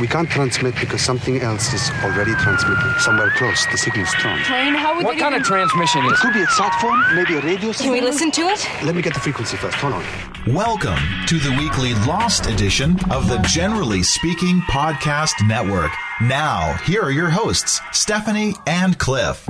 We can't transmit because something else is already transmitting. Somewhere close, the signal's strong. Train? How would What kind of transmission is it? Could be a sat-phone, maybe a radio signal. Can we listen to it? Let me get the frequency first. Hold on. Welcome to the weekly Lost edition of the Generally Speaking Podcast Network. Now, here are your hosts, Stephanie and Cliff.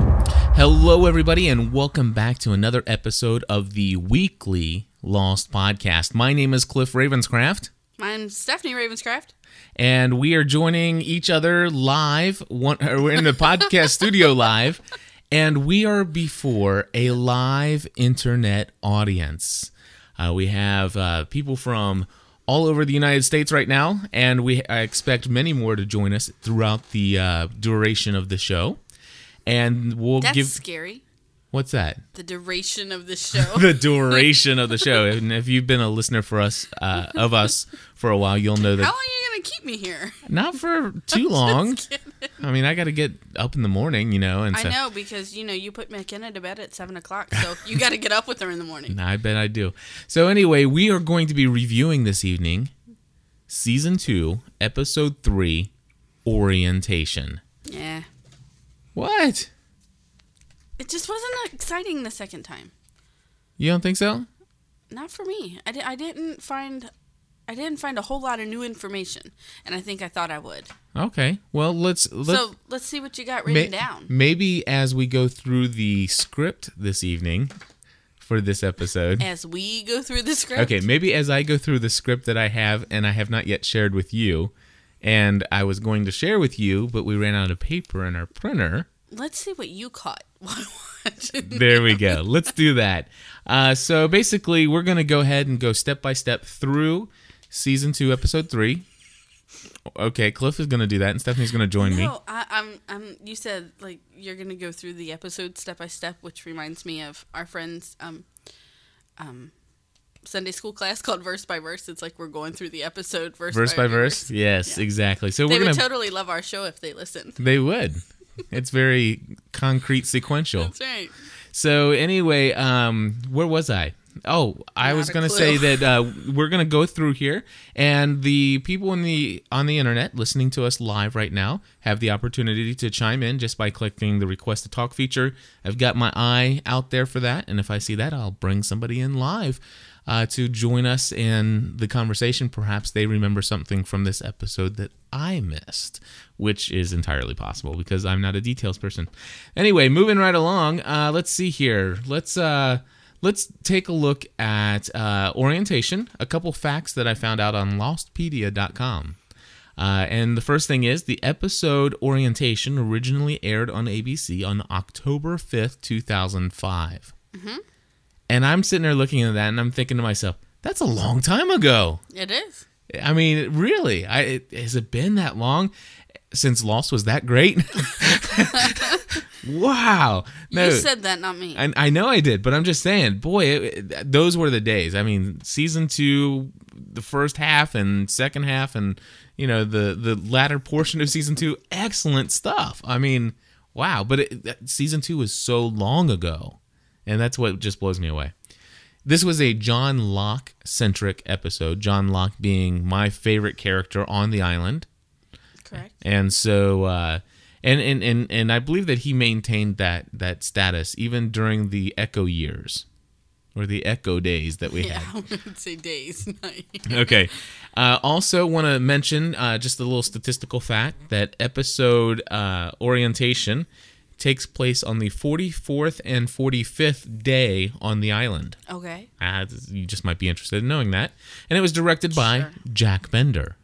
Hello, everybody, and welcome back to another episode of the weekly Lost Podcast. My name is Cliff Ravenscraft. I'm Stephanie Ravenscraft. And we are joining each other live. We're in the podcast studio live, and we are before a live internet audience. We have people from all over the United States right now, and I expect many more to join us throughout the duration of the show. And That's scary. What's that? The duration of the show. The duration of the show. And if you've been a listener of us for a while, you'll know that. How long are you going to keep me here? Not for too long. I mean, I got to get up in the morning, you know. And I know because, you know, you put McKenna to bed at 7 o'clock, so you got to get up with her in the morning. I bet I do. So anyway, we are going to be reviewing this evening Season 2, Episode 3, Orientation. Yeah. What? It just wasn't exciting the second time. You don't think so? Not for me. I didn't find a whole lot of new information, and I thought I would. Okay. Well, let's see what you got written down. Maybe as we go through the script this evening for this episode. As we go through the script. Okay. Maybe as I go through the script that I have and I have not yet shared with you, and I was going to share with you, but we ran out of paper in our printer. Let's see what you caught while watching. There we go. Let's do that. So basically, we're going to go ahead and go step by step through Season 2, Episode 3. Okay, Cliff is going to do that, and Stephanie's going to join me. No, you said like you're going to go through the episode step by step, which reminds me of our friend's Sunday school class called Verse by Verse. It's like we're going through the episode verse by verse. Yes, yeah. Exactly. So they would totally love our show if they listened. They would. It's very concrete, sequential. That's right. So anyway, where was I? Oh, I was going to say that we're going to go through here, and the people on the internet listening to us live right now have the opportunity to chime in just by clicking the Request to Talk feature. I've got my eye out there for that, and if I see that, I'll bring somebody in live to join us in the conversation. Perhaps they remember something from this episode that I missed, which is entirely possible because I'm not a details person. Anyway, moving right along, let's see here. Let's take a look at orientation, a couple facts that I found out on Lostpedia.com. And the first thing is the episode Orientation originally aired on ABC on October 5th, 2005. Mm-hmm. And I'm sitting there looking at that and I'm thinking to myself, that's a long time ago. It is. I mean, really, has it been that long since Lost was that great? Wow. No, you said that, not me. I know I did, but I'm just saying, boy, those were the days. I mean, Season 2, the first half and second half and, you know, the latter portion of Season 2, excellent stuff. I mean, wow, but Season 2 was so long ago, and that's what just blows me away. This was a John Locke-centric episode, John Locke being my favorite character on the island. Correct. And so, and I believe that he maintained that status even during the Echo years, or the Echo days that we had. I would say days, not years. Okay. Also want to mention just a little statistical fact that episode Orientation takes place on the 44th and 45th day on the island. Okay. You just might be interested in knowing that. And it was directed by Jack Bender,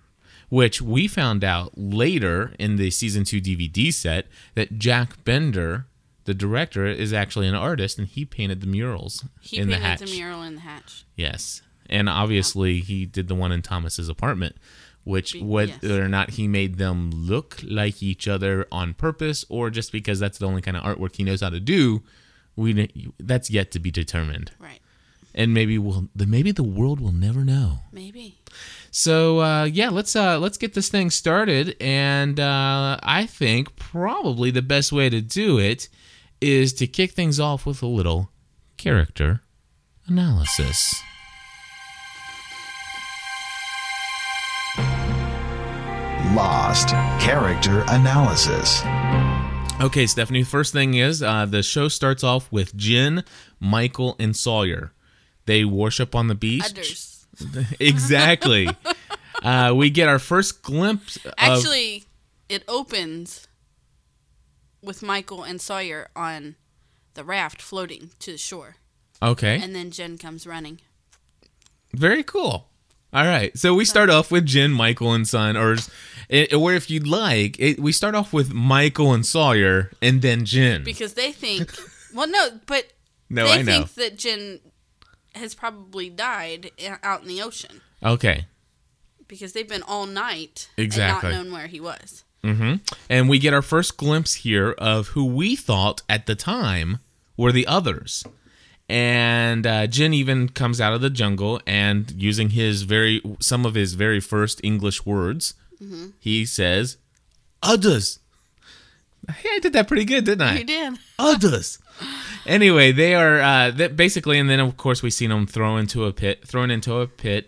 which we found out later in the Season 2 DVD set that Jack Bender, the director, is actually an artist, and he painted the murals in the hatch. He painted the mural in the hatch. Yes. And obviously he did the one in Thomas's apartment, which whether or not he made them look like each other on purpose or just because that's the only kind of artwork he knows how to do, that's yet to be determined. Right. And maybe the world will never know. Maybe. So let's get this thing started, and I think probably the best way to do it is to kick things off with a little character analysis. Lost Character Analysis. Okay, Stephanie, first thing is the show starts off with Jin, Michael, and Sawyer. They worship on the beach. Udders. Exactly. We get our first glimpse of... Actually, it opens with Michael and Sawyer on the raft floating to the shore. Okay. And then Jin comes running. Very cool. All right. So we start off with Jin, Michael, and Son, or if you'd like, we start off with Michael and Sawyer, and then Jin. Because they think, think that Jin has probably died out in the ocean. Okay. Because they've been all night and not known where he was. Mm-hmm. And we get our first glimpse here of who we thought at the time were the others. And Jin even comes out of the jungle and using some of his very first English words, mm-hmm. he says, "Others." Hey, I did that pretty good, didn't I? You did. Others. Anyway, they are basically, and then of course we seen them thrown into a pit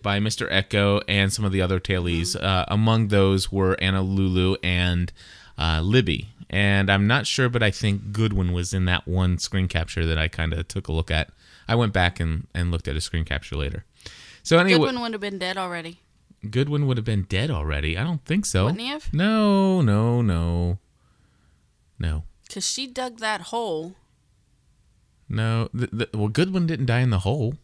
by Mr. Echo and some of the other tailies. Mm-hmm. Among those were Anna Lulu and Libby. And I'm not sure, but I think Goodwin was in that one screen capture that I kind of took a look at. I went back and looked at a screen capture later. So anyway, Goodwin would have been dead already. I don't think so. Wouldn't he have? No. Because she dug that hole. No. Goodwin didn't die in the hole.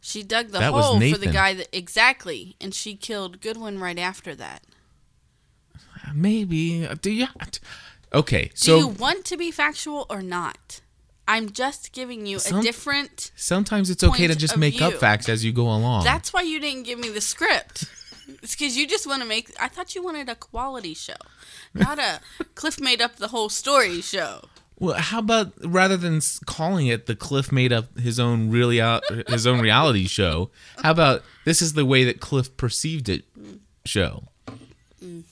She dug the hole for the guy. Exactly. And she killed Goodwin right after that. Maybe. Do you... Okay, so... Do you want to be factual or not? I'm just giving you a different... Sometimes it's okay to just make up facts as you go along. That's why you didn't give me the script. It's because you just want to make... I thought you wanted a quality show, not a Cliff made up the whole story show. Well, how about rather than calling it the Cliff made up his own reality show, how about this is the way that Cliff perceived it show?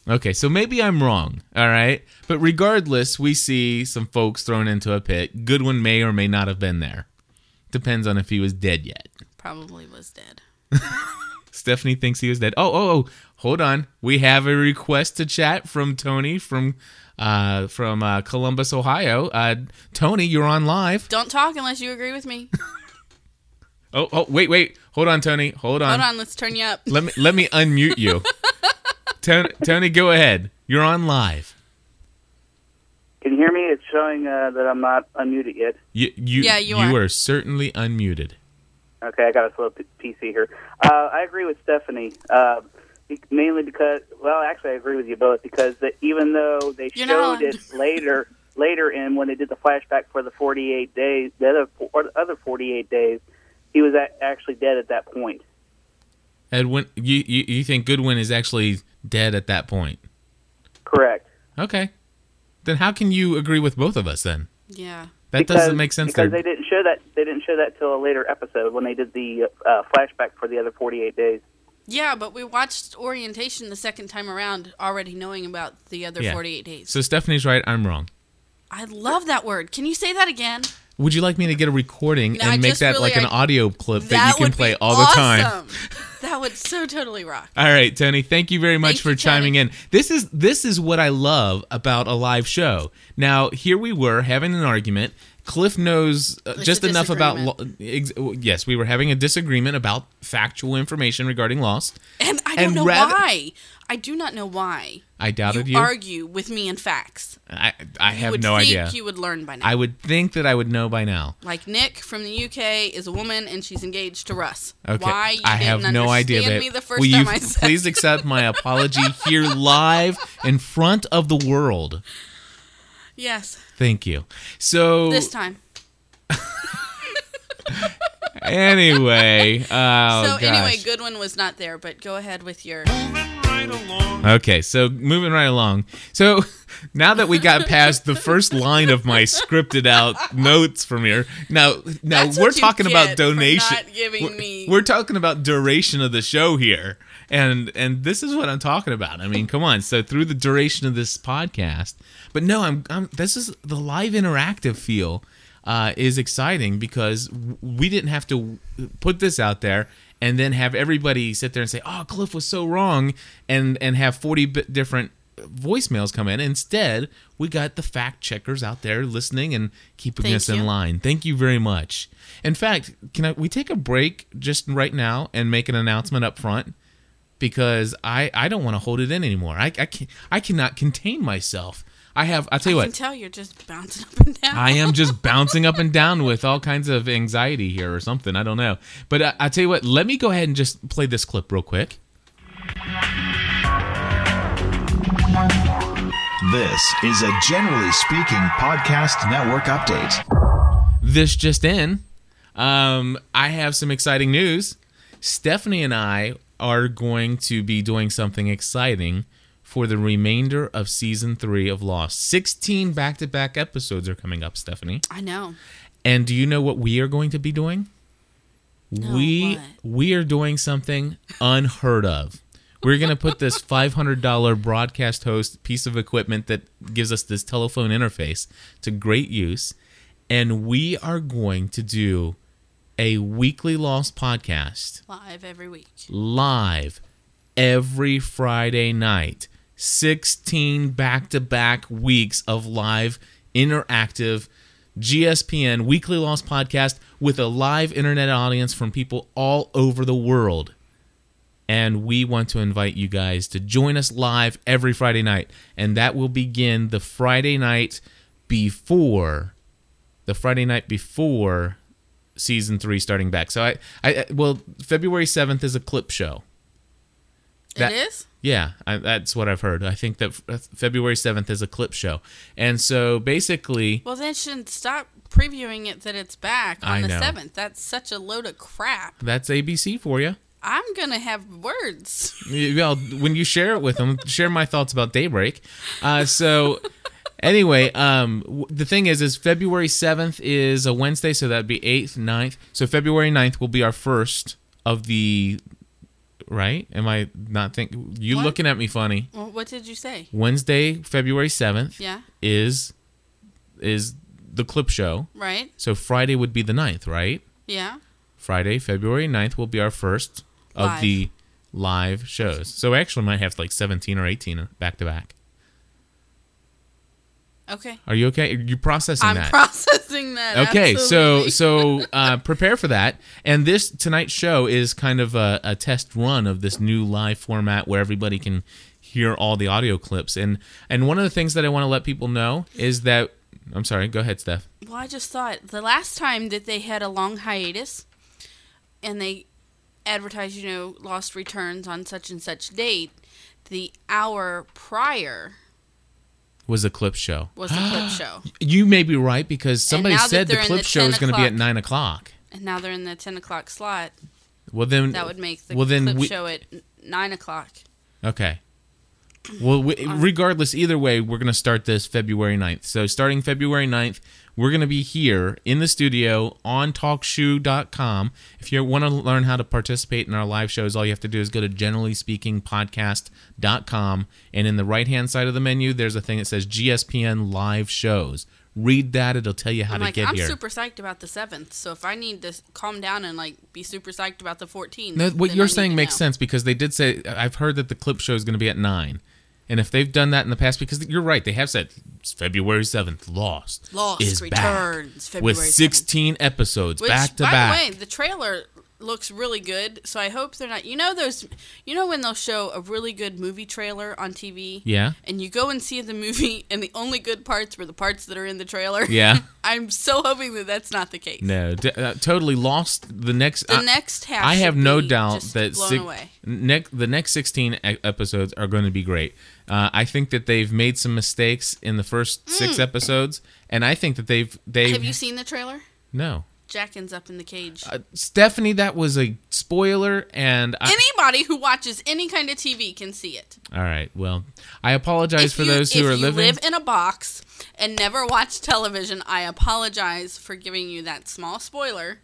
Okay, so maybe I'm wrong, all right? But regardless, we see some folks thrown into a pit. Goodwin may or may not have been there. Depends on if he was dead yet. Probably was dead. Stephanie thinks he was dead. Oh, hold on. We have a request to chat from Tony from Columbus, Ohio. Tony, you're on live. Don't talk unless you agree with me. Oh, wait. Hold on, Tony. Hold on, let's turn you up. Let me unmute you. Tony, go ahead. You're on live. Can you hear me? It's showing that I'm not unmuted yet. You are certainly unmuted. Okay, I got a slow PC here. I agree with Stephanie, mainly because, well, actually I agree with you both, because even though they showed it later in when they did the flashback for the 48 days, the other 48 days, he was actually dead at that point. Edwin, you think Goodwin is actually dead at that point? Correct. Okay. Then how can you agree with both of us then? Yeah. That doesn't make sense. Because they didn't show that. They didn't show that till a later episode when they did the flashback for the other 48 days. Yeah, but we watched orientation the second time around, already knowing about the other 48 days. So Stephanie's right. I'm wrong. I love that word. Can you say that again? Would you like me to get a recording and make that an audio clip that you can play all the time? That would so totally rock. All right, Tony, thank you very much for chiming in. This is what I love about a live show. Now, here we were having an argument. Cliff knows just enough about... Yes, we were having a disagreement about factual information regarding Lost. And I don't know why. I do not know why. I doubted you. You argue with me in facts. I have no idea. I think you would learn by now. I would think that I would know by now. Like Nick from the UK is a woman and she's engaged to Russ. Okay. Why you I didn't have understand no idea, babe. Me the first Will time you I said please accept my apology here live in front of the world. Yes. Thank you. So this time. Anyway. Goodwin was not there, but go ahead with your... Okay, so moving right along. So now that we got past the first line of my scripted out notes from here, now we're talking about donation. We're talking about duration of the show here, and this is what I'm talking about. I mean, come on. So through the duration of this podcast, but no, I'm this is the live interactive feel is exciting because we didn't have to put this out there. And then have everybody sit there and say, "Oh, Cliff was so wrong," and have 40 different voicemails come in. Instead, we got the fact checkers out there listening and keeping us in line. Thank you very much. In fact, can we take a break just right now and make an announcement up front? Because I don't want to hold it in anymore. I cannot contain myself. I'll tell you what. I can tell you're just bouncing up and down. I am just bouncing up and down with all kinds of anxiety here or something. I don't know. But I'll tell you what. Let me go ahead and just play this clip real quick. This is a Generally Speaking Podcast Network update. This just in. I have some exciting news. Stephanie and I are going to be doing something exciting for the remainder of Season 3 of Lost. 16 back-to-back episodes are coming up, Stephanie. I know. And do you know what we are going to be doing? No, we are doing something unheard of. We're going to put this $500 broadcast host piece of equipment that gives us this telephone interface to great use. And we are going to do a weekly Lost podcast. Live every week. Live every Friday night. 16 back-to-back weeks of live, interactive, GSPN Weekly Lost Podcast with a live internet audience from people all over the world. And we want to invite you guys to join us live every Friday night. And that will begin the Friday night before Season 3 starting back. So well, February 7th is a clip show. It is? Yeah, that's what I've heard. I think that February 7th is a clip show. And so basically... Well, they shouldn't stop previewing it that it's back on the 7th. That's such a load of crap. That's ABC for you. I'm going to have words. Well, when you share it with them, share my thoughts about Daybreak. Anyway, the thing is February 7th is a Wednesday, so that'd be 8th, 9th. So February 9th will be our first of the... Right? Am I not thinking? You're looking at me funny. Well, what did you say? Wednesday, February 7th is the clip show. Right. So Friday would be the 9th, right? Yeah. Friday, February 9th will be our first of the live shows. So we actually might have like 17 or 18 back to back. Okay. Are you okay? You're processing that. I'm processing that. Okay, absolutely. So prepare for that. And this tonight's show is kind of a test run of this new live format where everybody can hear all the audio clips. And one of the things that I want to let people know is that... I'm sorry, go ahead, Steph. Well, I just thought the last time that they had a long hiatus and they advertised, Lost returns on such and such date, the hour prior... Was a clip show. You may be right because somebody said the clip show is going to be at 9 o'clock. And now they're in the 10 o'clock slot. Well, then... That would make the clip show at 9 o'clock. Okay. Well, regardless, either way, we're going to start this February 9th. So starting February 9th, we're going to be here in the studio on TalkShoe.com. If you want to learn how to participate in our live shows, all you have to do is go to GenerallySpeakingPodcast.com. And in the right-hand side of the menu, there's a thing that says GSPN Live Shows. Read that. It'll tell you how to get here. I'm super psyched about the 7th, so if I need to calm down and be super psyched about the 14th. No, what you're saying makes sense because they did say, I've heard that the clip show is going to be at 9. And if they've done that in the past, because you're right, they have said February 7th, Lost is returns back February 7th. With 16 episodes back to back. By the way, the trailer looks really good, so I hope they're not... when they'll show a really good movie trailer on TV? Yeah. And you go and see the movie, and the only good parts were the parts that are in the trailer? Yeah. I'm so hoping that that's not the case. No, totally Lost. The next half. I have no doubt that the next 16 episodes are going to be great. I think that they've made some mistakes in the first 6 episodes, and I think that they've... Have you seen the trailer? No. Jack ends up in the cage. Stephanie, that was a spoiler, and... Anybody who watches any kind of TV can see it. All right, well, I apologize for those who are living... If you live in a box and never watch television, I apologize for giving you that small spoiler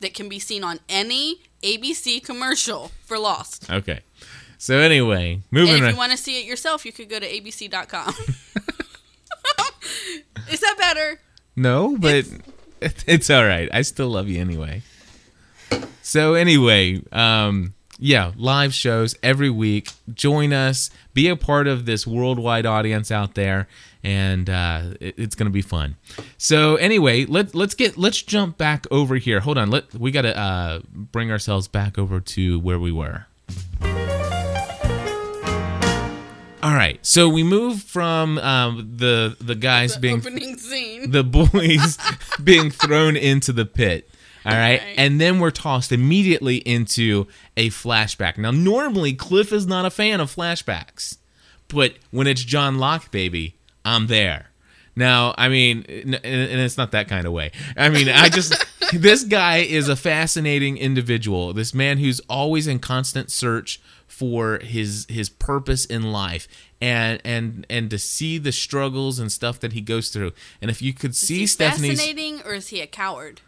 that can be seen on any ABC commercial for Lost. Okay, so anyway, moving on. And if you want to see it yourself, you could go to abc.com. Is that better? No, but... It's all right. I still love you anyway. So anyway, Yeah, live shows every week. Join us. Be a part of this worldwide audience out there, and it's going to be fun. So anyway, let's jump back over here. Hold on, we got to bring ourselves back over to where we were. All right, so we move from the guys the being opening scene, the boys being thrown into the pit. All right. And then we're tossed immediately into a flashback. Now, normally, Cliff is not a fan of flashbacks, but when it's John Locke, baby, I'm there. Now, I mean, and it's not that kind of way. I mean, this guy is a fascinating individual. This man who's always in constant search for his purpose in life, and to see the struggles and stuff that he goes through. And if you could see Stephanie's... Is he fascinating, or is he a coward?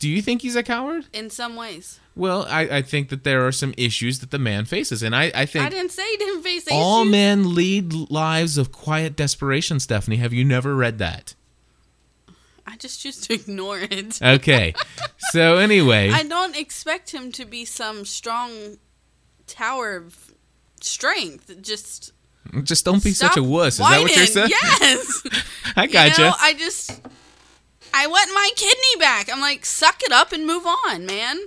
Do you think he's a coward? In some ways. Well, I think that there are some issues that the man faces. And I think... I didn't say he didn't face issues. All men lead lives of quiet desperation, Stephanie. Have you never read that? I just choose to ignore it. Okay. So anyway... I don't expect him to be some strong tower of strength. Just don't be such a wuss. Is that what you're saying? Yes! I gotcha. You know, I want my kidney back. I'm like, suck it up and move on, man.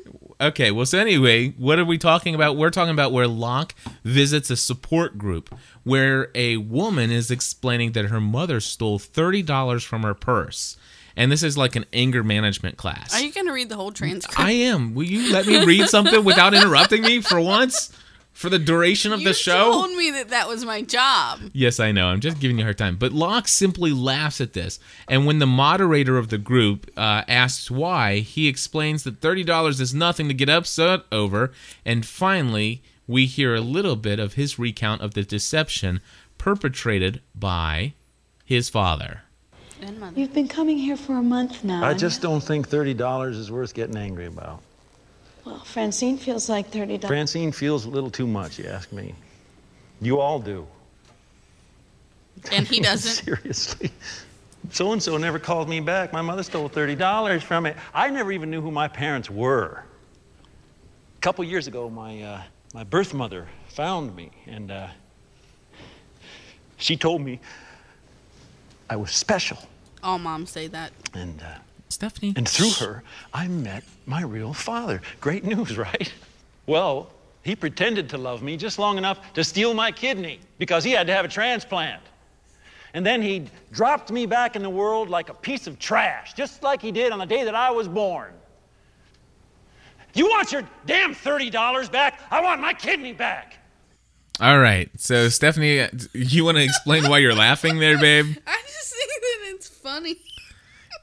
Okay, well, so anyway, what are we talking about? We're talking about where Locke visits a support group where a woman is explaining that her mother stole $30 from her purse. And this is like an anger management class. Are you going to read the whole transcript? I am. Will you let me read something without interrupting me for once? For the duration of the show? You told me that was my job. Yes, I know. I'm just giving you a hard time. But Locke simply laughs at this. And when the moderator of the group asks why, he explains that $30 is nothing to get upset over. And finally, we hear a little bit of his recount of the deception perpetrated by his father. And mother. You've been coming here for a month now. I just don't think $30 is worth getting angry about. Well, Francine feels like $30. Francine feels a little too much, you ask me. You all do. And he doesn't. Seriously. So-and-so never called me back. My mother stole $30 from it. I never even knew who my parents were. A couple years ago, my birth mother found me, and she told me I was special. All moms say that. And... Stephanie. And through her, I met my real father. Great news, right? Well, he pretended to love me just long enough to steal my kidney because he had to have a transplant. And then he dropped me back in the world like a piece of trash, just like he did on the day that I was born. You want your damn $30 back? I want my kidney back. All right. So, Stephanie, you want to explain why you're laughing there, babe? I just think that it's funny.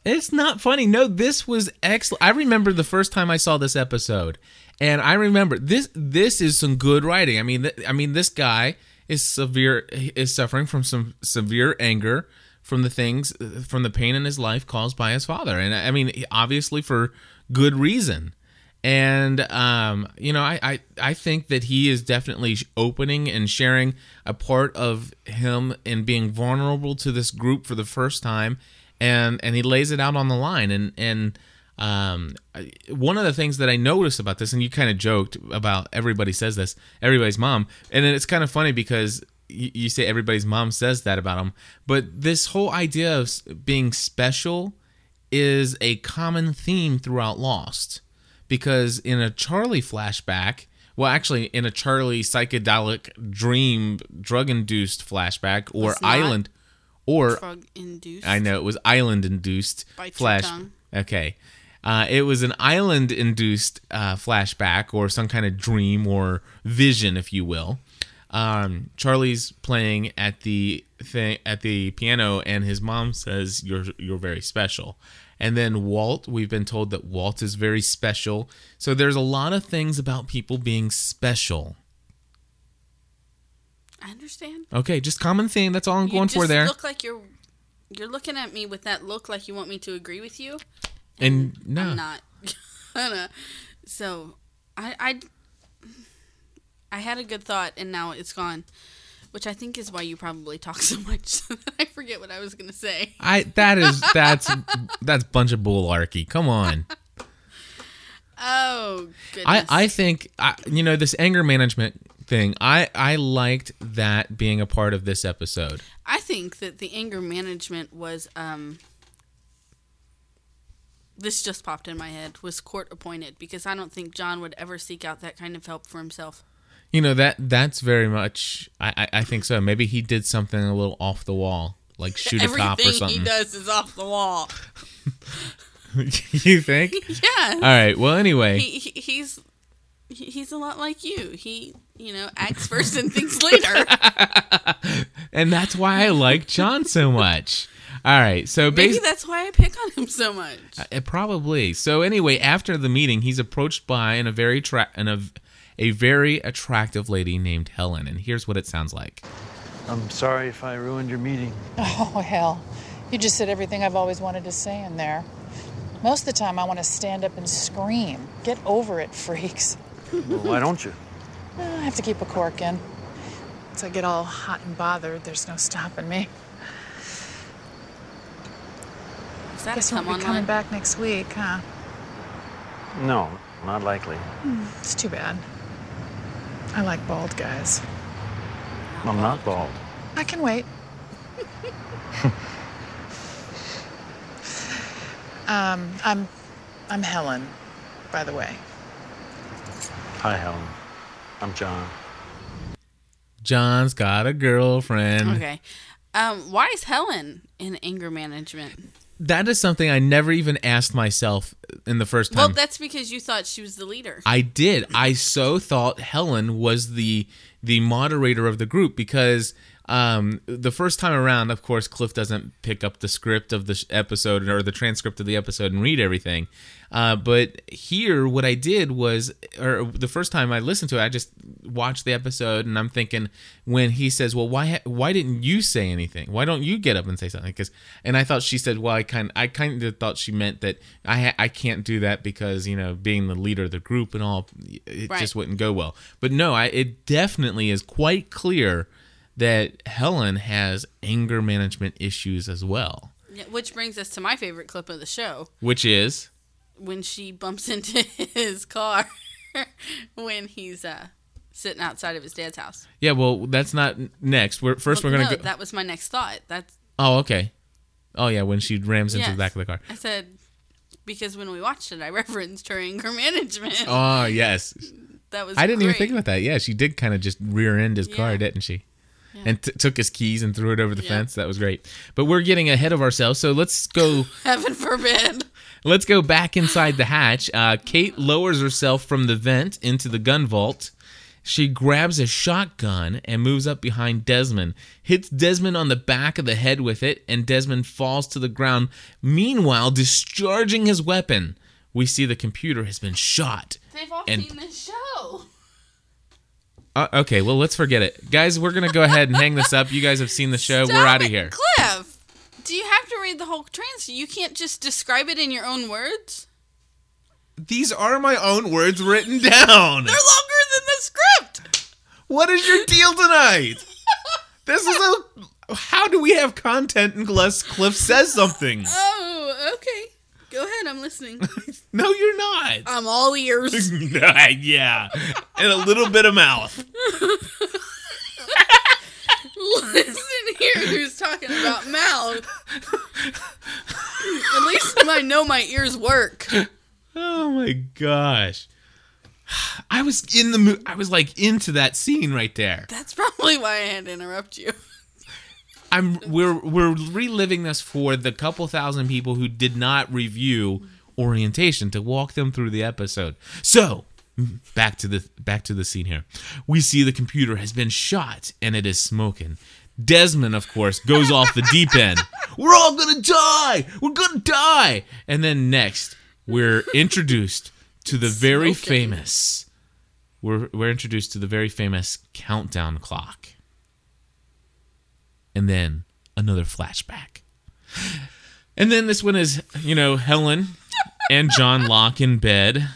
It's not funny. No, this was excellent. I remember the first time I saw this episode, and I remember this is some good writing. I mean, this guy is suffering from some severe anger from the pain in his life caused by his father, and I mean, obviously for good reason. And you know, I think that he is definitely opening and sharing a part of him and being vulnerable to this group for the first time. And he lays it out on the line. And one of the things that I noticed about this, and you kind of joked about everybody says this, everybody's mom. And it's kind of funny because you say everybody's mom says that about him. But this whole idea of being special is a common theme throughout Lost. Because in a Charlie flashback, well, actually, in a Charlie psychedelic dream drug-induced flashback or Island... Or, I know, it was island-induced flash. Okay. It was an island-induced flashback or some kind of dream or vision, if you will. Charlie's playing at the piano, and his mom says, you're very special. And then Walt, we've been told that Walt is very special. So there's a lot of things about people being special. I understand. Okay, just common theme. That's all I'm going for there. You look like you're looking at me with that look like you want me to agree with you. And no. I'm not. So, I had a good thought and now it's gone, which I think is why you probably talk so much so that I forget what I was going to say. That's a bunch of bullarky. Come on. Oh, goodness. I think, you know, this anger management thing, I liked that being a part of this episode. I think that the anger management was, this just popped in my head, was court appointed, because I don't think John would ever seek out that kind of help for himself. You know, that's very much, I think so. Maybe he did something a little off the wall, like shoot a cop or something. Everything he does is off the wall. You think? Yeah. All right. Well, anyway, he's a lot like you. He, you know, acts first and thinks later. And that's why I like John so much. All right. So maybe that's why I pick on him so much. Probably. So anyway, after the meeting, he's approached by a very attractive lady named Helen, and here's what it sounds like. I'm sorry if I ruined your meeting. Oh, hell. You just said everything I've always wanted to say in there. Most of the time, I want to stand up and scream. Get over it, freaks. Well, why don't you? I have to keep a cork in. Once I get all hot and bothered, there's no stopping me. I guess we'll be coming back next week, huh? No, not likely. It's too bad. I like bald guys. I'm not bald. I can wait. I'm Helen, by the way. Hi, Helen. I'm John. John's got a girlfriend. Okay. Why is Helen in anger management? That is something I never even asked myself in the first time. Well, that's because you thought she was the leader. I did. I so thought Helen was the moderator of the group because... the first time around, of course, Cliff doesn't pick up the script of the episode or the transcript of the episode and read everything. But here, what I did was, or the first time I listened to it, I just watched the episode and I'm thinking when he says, well, why didn't you say anything? Why don't you get up and say something? And I thought she said, well, I kind of thought she meant that I can't do that because, you know, being the leader of the group and all, it right. Just wouldn't go well. But no, it definitely is quite clear that Helen has anger management issues as well. Yeah, which brings us to my favorite clip of the show. Which is? When she bumps into his car when he's sitting outside of his dad's house. Yeah, well, that's not next. We're going to go... that was my next thought. That's. Oh, okay. Oh, yeah, when she rams into the back of the car. I said, because when we watched it, I referenced her anger management. Oh, yes. That was I didn't even think about that. Yeah, she did kind of just rear end his car, didn't she? Yeah. And took his keys and threw it over the fence. That was great. But we're getting ahead of ourselves, so let's go... Heaven forbid. Let's go back inside the hatch. Kate lowers herself from the vent into the gun vault. She grabs a shotgun and moves up behind Desmond. Hits Desmond on the back of the head with it, and Desmond falls to the ground. Meanwhile, discharging his weapon, we see the computer has been shot. They've all seen this show. Okay, well, let's forget it. Guys, we're going to go ahead and hang this up. You guys have seen the show. Stop we're out of here. Cliff, do you have to read the whole transcript? You can't just describe it in your own words? These are my own words written down. They're longer than the script. What is your deal tonight? This is a... How do we have content unless Cliff says something? Oh, okay. Go ahead, I'm listening. No, you're not. I'm all ears. Yeah, and a little bit of mouth. Listen here, who's talking about mouth? At least I know my ears work. Oh my gosh, I was in the mood. I was like into that scene right there. That's probably why I had to interrupt you. We're reliving this for the couple thousand people who did not review orientation to walk them through the episode. So, back to the scene here. We see the computer has been shot and it is smoking. Desmond, of course, goes off the deep end. We're all gonna die. We're gonna die. And then next, we're introduced to the very famous. We're introduced to the very famous countdown clock. And then another flashback. And then this one is, you know, Helen and John Locke in bed.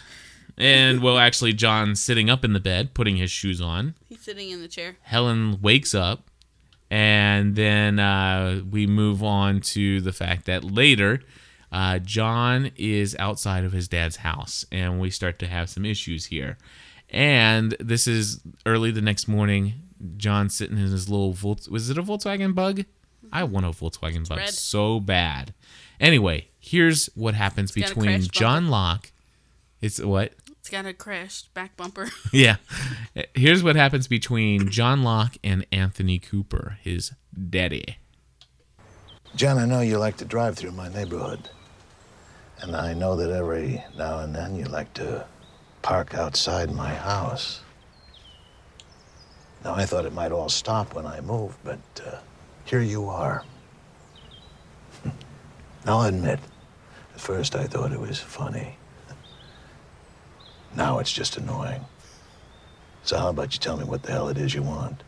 And, well, actually, John's sitting up in the bed, putting his shoes on. He's sitting in the chair. Helen wakes up. And then we move on to the fact that later John is outside of his dad's house, and we start to have some issues here. And this is early the next morning. John's sitting in his little was it a Volkswagen Bug? I want a Volkswagen Bug so bad. Anyway, here's what happens between John Locke. It's what? It's got a crashed back bumper. Yeah. Here's what happens between John Locke and Anthony Cooper, his daddy. John, I know you like to drive through my neighborhood. And I know that every now and then you like to park outside my house. Now, I thought it might all stop when I moved, but here you are. I'll admit, at first I thought it was funny. Now it's just annoying. So how about you tell me what the hell it is you want?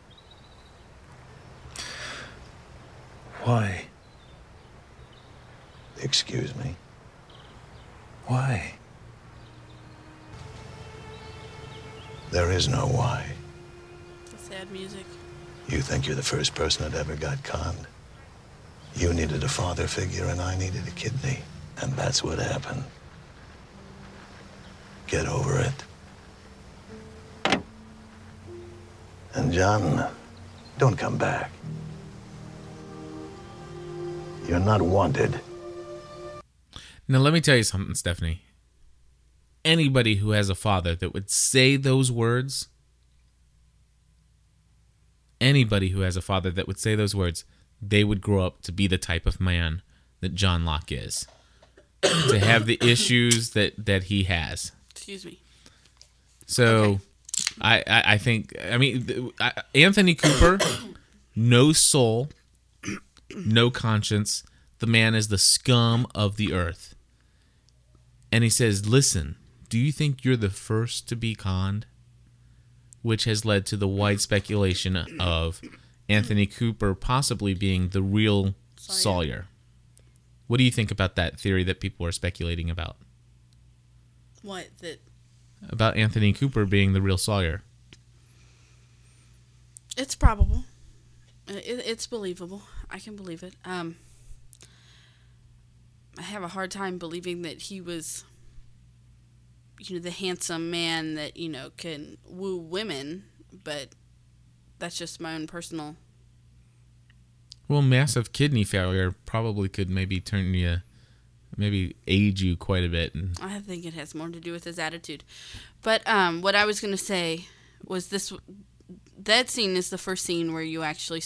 Why? Excuse me? Why? There is no why. The sad music. You think you're the first person that ever got conned? You needed a father figure and I needed a kidney. And that's what happened. Get over it. And John, don't come back. You're not wanted. Now let me tell you something, Stephanie. Anybody who has a father that would say those words, they would grow up to be the type of man that John Locke is. To have the issues that he has. Excuse me. So, okay. I think, I mean, Anthony Cooper, no soul, no conscience. The man is the scum of the earth. And he says, listen, do you think you're the first to be conned? Which has led to the wide speculation of Anthony Cooper possibly being the real Sawyer. What do you think about that theory that people are speculating about? What? About Anthony Cooper being the real Sawyer. It's probable. It's believable. I can believe it. I have a hard time believing that he was, the handsome man that, can woo women, but that's just my own personal... Well, massive kidney failure probably could maybe age you quite a bit. And... I think it has more to do with his attitude. But what I was going to say was that scene is the first scene where you actually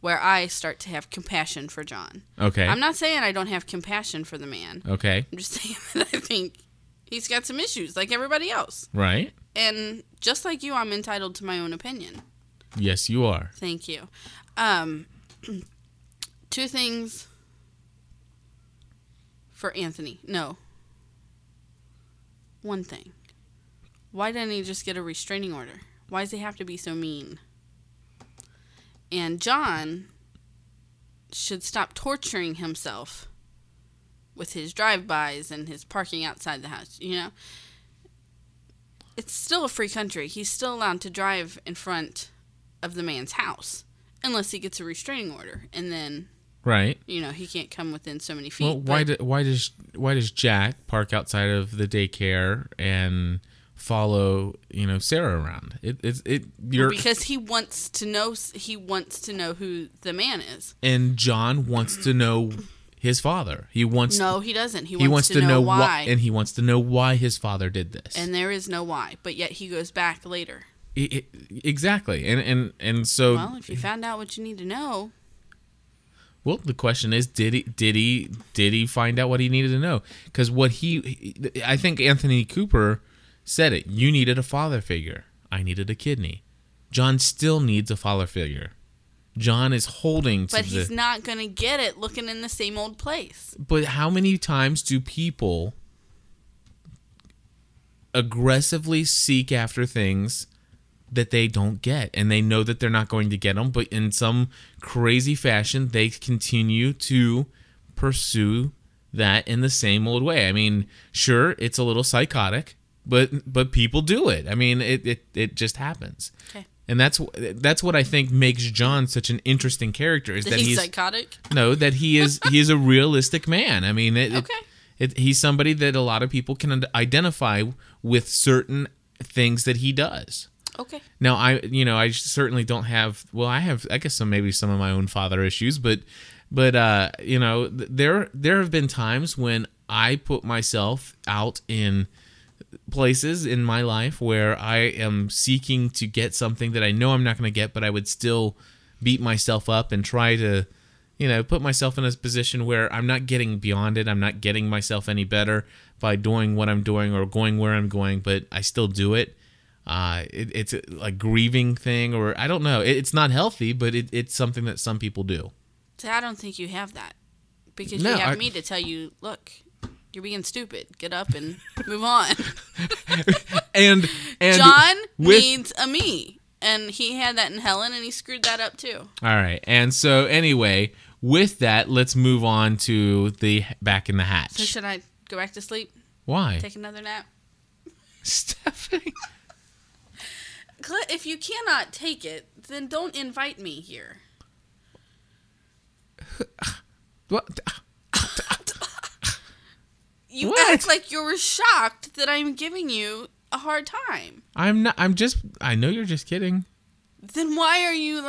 where I start to have compassion for John. Okay. I'm not saying I don't have compassion for the man. Okay. I'm just saying that I think he's got some issues like everybody else. Right. And just like you, I'm entitled to my own opinion. Yes, you are. Thank you. Two things for Anthony. No. One thing. Why didn't he just get a restraining order? Why does he have to be so mean? And John should stop torturing himself with his drive-bys and his parking outside the house, It's still a free country. He's still allowed to drive in front of the man's house. Unless he gets a restraining order, and then, right, he can't come within so many feet. Well, why does Jack park outside of the daycare and follow Sarah around? Because he wants to know who the man is, and John wants to know his father. He doesn't. He wants to know why, and he wants to know why his father did this. And there is no why, but yet he goes back later. Exactly, and so. Well, if you found out what you need to know. Well, the question is, did he find out what he needed to know? Because I think Anthony Cooper said it. You needed a father figure. I needed a kidney. John still needs a father figure. John is holding to. But he's not gonna get it looking in the same old place. But how many times do people aggressively seek after things that they don't get, and they know that they're not going to get them, but in some crazy fashion, they continue to pursue that in the same old way? I mean, sure, it's a little psychotic, but people do it. I mean, it just happens. Okay. And that's what I think makes John such an interesting character, is that he's psychotic. No, that he is a realistic man. I mean, he's somebody that a lot of people can identify with certain things that he does. Okay. Now I certainly don't have. Well, I have. I guess maybe some of my own father issues, but there have been times when I put myself out in places in my life where I am seeking to get something that I know I'm not going to get, but I would still beat myself up and try to, put myself in a position where I'm not getting beyond it. I'm not getting myself any better by doing what I'm doing or going where I'm going, but I still do it. It's a grieving thing, or I don't know. It's not healthy, but it's something that some people do. So I don't think you have that, because you have me to tell you, look, you're being stupid. Get up and move on. and John needs a me, and he had that in Helen, and he screwed that up too. All right, and so anyway, with that, let's move on to the back in the hatch. So should I go back to sleep? Why? Take another nap, Stephanie. If you cannot take it, then don't invite me here. What? You act like you were shocked that I'm giving you a hard time. I'm not. I'm just. I know you're just kidding. Then why are you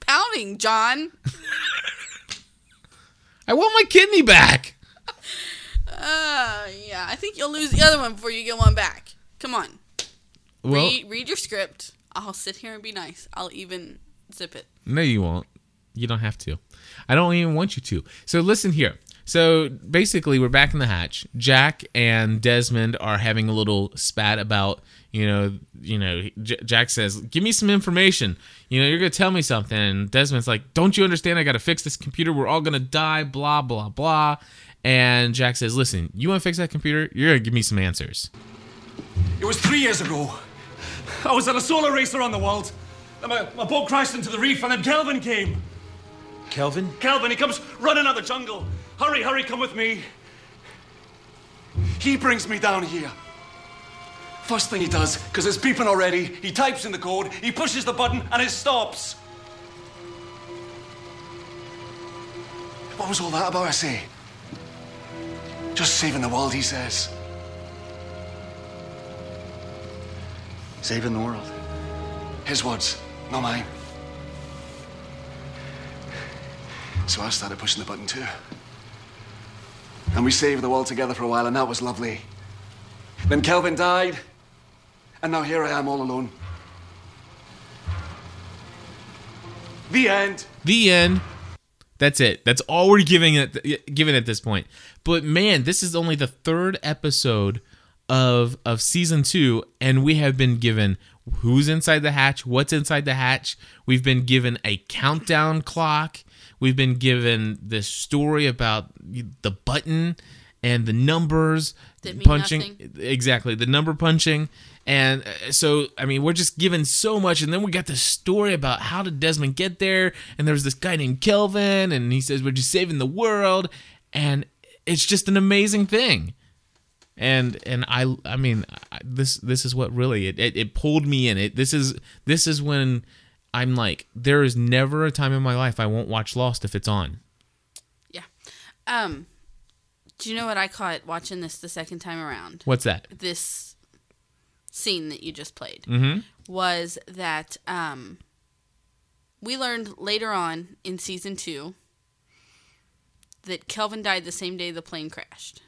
pouting, John? I want my kidney back. Yeah. I think you'll lose the other one before you get one back. Come on. Well, read your script. I'll sit here and be nice. I'll even zip it. No, you won't. You don't have to. I don't even want you to. So listen here. So basically, we're back in the hatch. Jack and Desmond are having a little spat about, Jack says, "Give me some information. You're going to tell me something." And Desmond's like, "Don't you understand? I got to fix this computer. We're all going to die, blah, blah, blah." And Jack says, "Listen, you want to fix that computer? You're going to give me some answers." It was 3 years ago. I was at a solar race around the world. And my boat crashed into the reef, and then Kelvin came. Kelvin? Kelvin, he comes running out of the jungle. "Hurry, hurry, come with me." He brings me down here. First thing he does, because it's beeping already, he types in the code, he pushes the button, and it stops. What was all that about, I say? "Just saving the world," he says. Saving the world. His words, not mine. So I started pushing the button too. And we saved the world together for a while, and that was lovely. Then Kelvin died, and now here I am all alone. The end. The end. That's it. That's all we're giving at this point. But man, this is only the third episode of season 2, and we have been given who's inside the hatch, what's inside the hatch. We've been given a countdown clock. We've been given this story about the button and the numbers punching. Nothing. Exactly, the number punching. And so, I mean, we're just given so much. And then we got this story about how did Desmond get there? And there was this guy named Kelvin, and he says, "We're just saving the world." And it's just an amazing thing. And I mean, this is what really it pulled me in. This is when I'm like, there is never a time in my life I won't watch Lost if it's on. Yeah. Do you know what I caught watching this the second time around? What's that? This scene that you just played was that we learned later on in season 2 that Kelvin died the same day the plane crashed.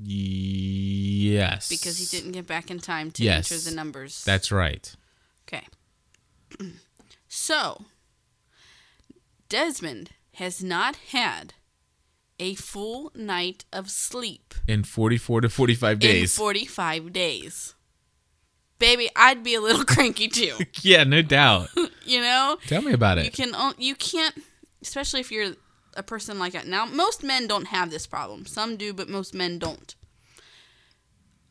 Yes. Because he didn't get back in time to enter the numbers. That's right. Okay. So, Desmond has not had a full night of sleep. In 44 to 45 days. In 45 days. Baby, I'd be a little cranky too. Yeah, no doubt. Tell me about it. You can't, especially if you're a person like that. Now, most men don't have this problem. Some do, but most men don't.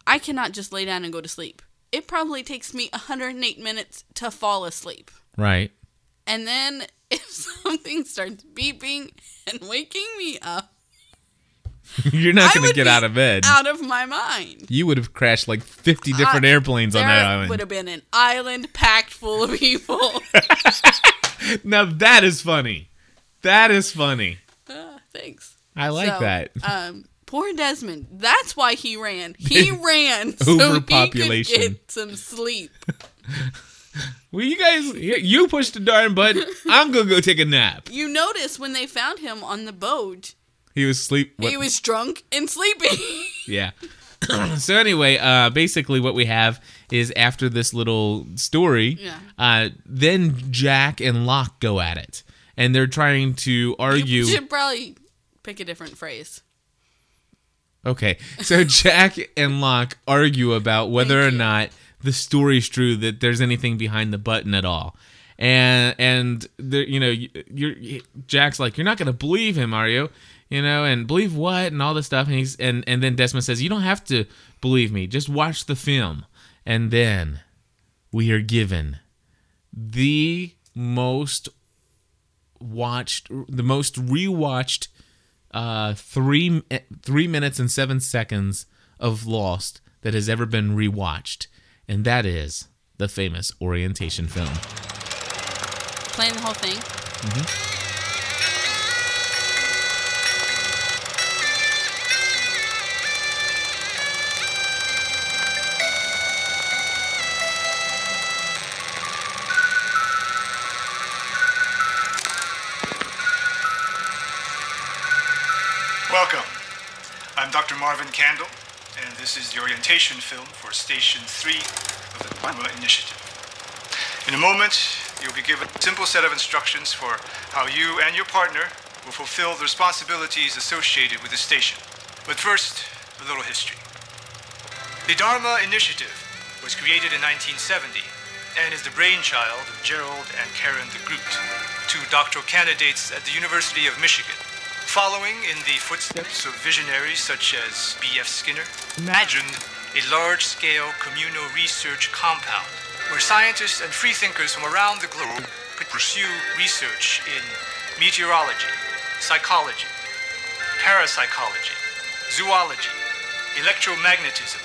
I cannot just lay down and go to sleep. It probably takes me 108 minutes to fall asleep. Right. And then if something starts beeping and waking me up, You're not going to get out of bed. Out of my mind. You would have crashed like 50 different airplanes on that island. It would have been an island packed full of people. Now that is funny. That is funny. Thanks. I like that. Poor Desmond. That's why he ran. He ran so overpopulation. He could get some sleep. Well, you guys, you pushed the darn button. I'm going to go take a nap. You notice when they found him on the boat. He was He was drunk and sleeping. Yeah. So anyway, basically what we have is after this little story, then Jack and Locke go at it. And they're trying to argue. You should probably pick a different phrase. Okay. So Jack and Locke argue about whether or not the story's true, that there's anything behind the button at all. And the, you know, Jack's like, you're not going to believe him, are you? You know, and believe what? And all this stuff. And then Desmond says, you don't have to believe me. Just watch the film. And then we are given the most watched, the most rewatched 3 minutes and 7 seconds of Lost that has ever been rewatched. And that is the famous orientation film. Playing the whole thing? Mm-hmm. Welcome. I'm Dr. Marvin Candle, and this is the orientation film for Station 3 of the Dharma Initiative. In a moment, you'll be given a simple set of instructions for how you and your partner will fulfill the responsibilities associated with the station. But first, a little history. The Dharma Initiative was created in 1970 and is the brainchild of Gerald and Karen de Groot, two doctoral candidates at the University of Michigan. Following in the footsteps of visionaries such as B.F. Skinner, imagined a large-scale communal research compound where scientists and freethinkers from around the globe could pursue research in meteorology, psychology, parapsychology, zoology, electromagnetism,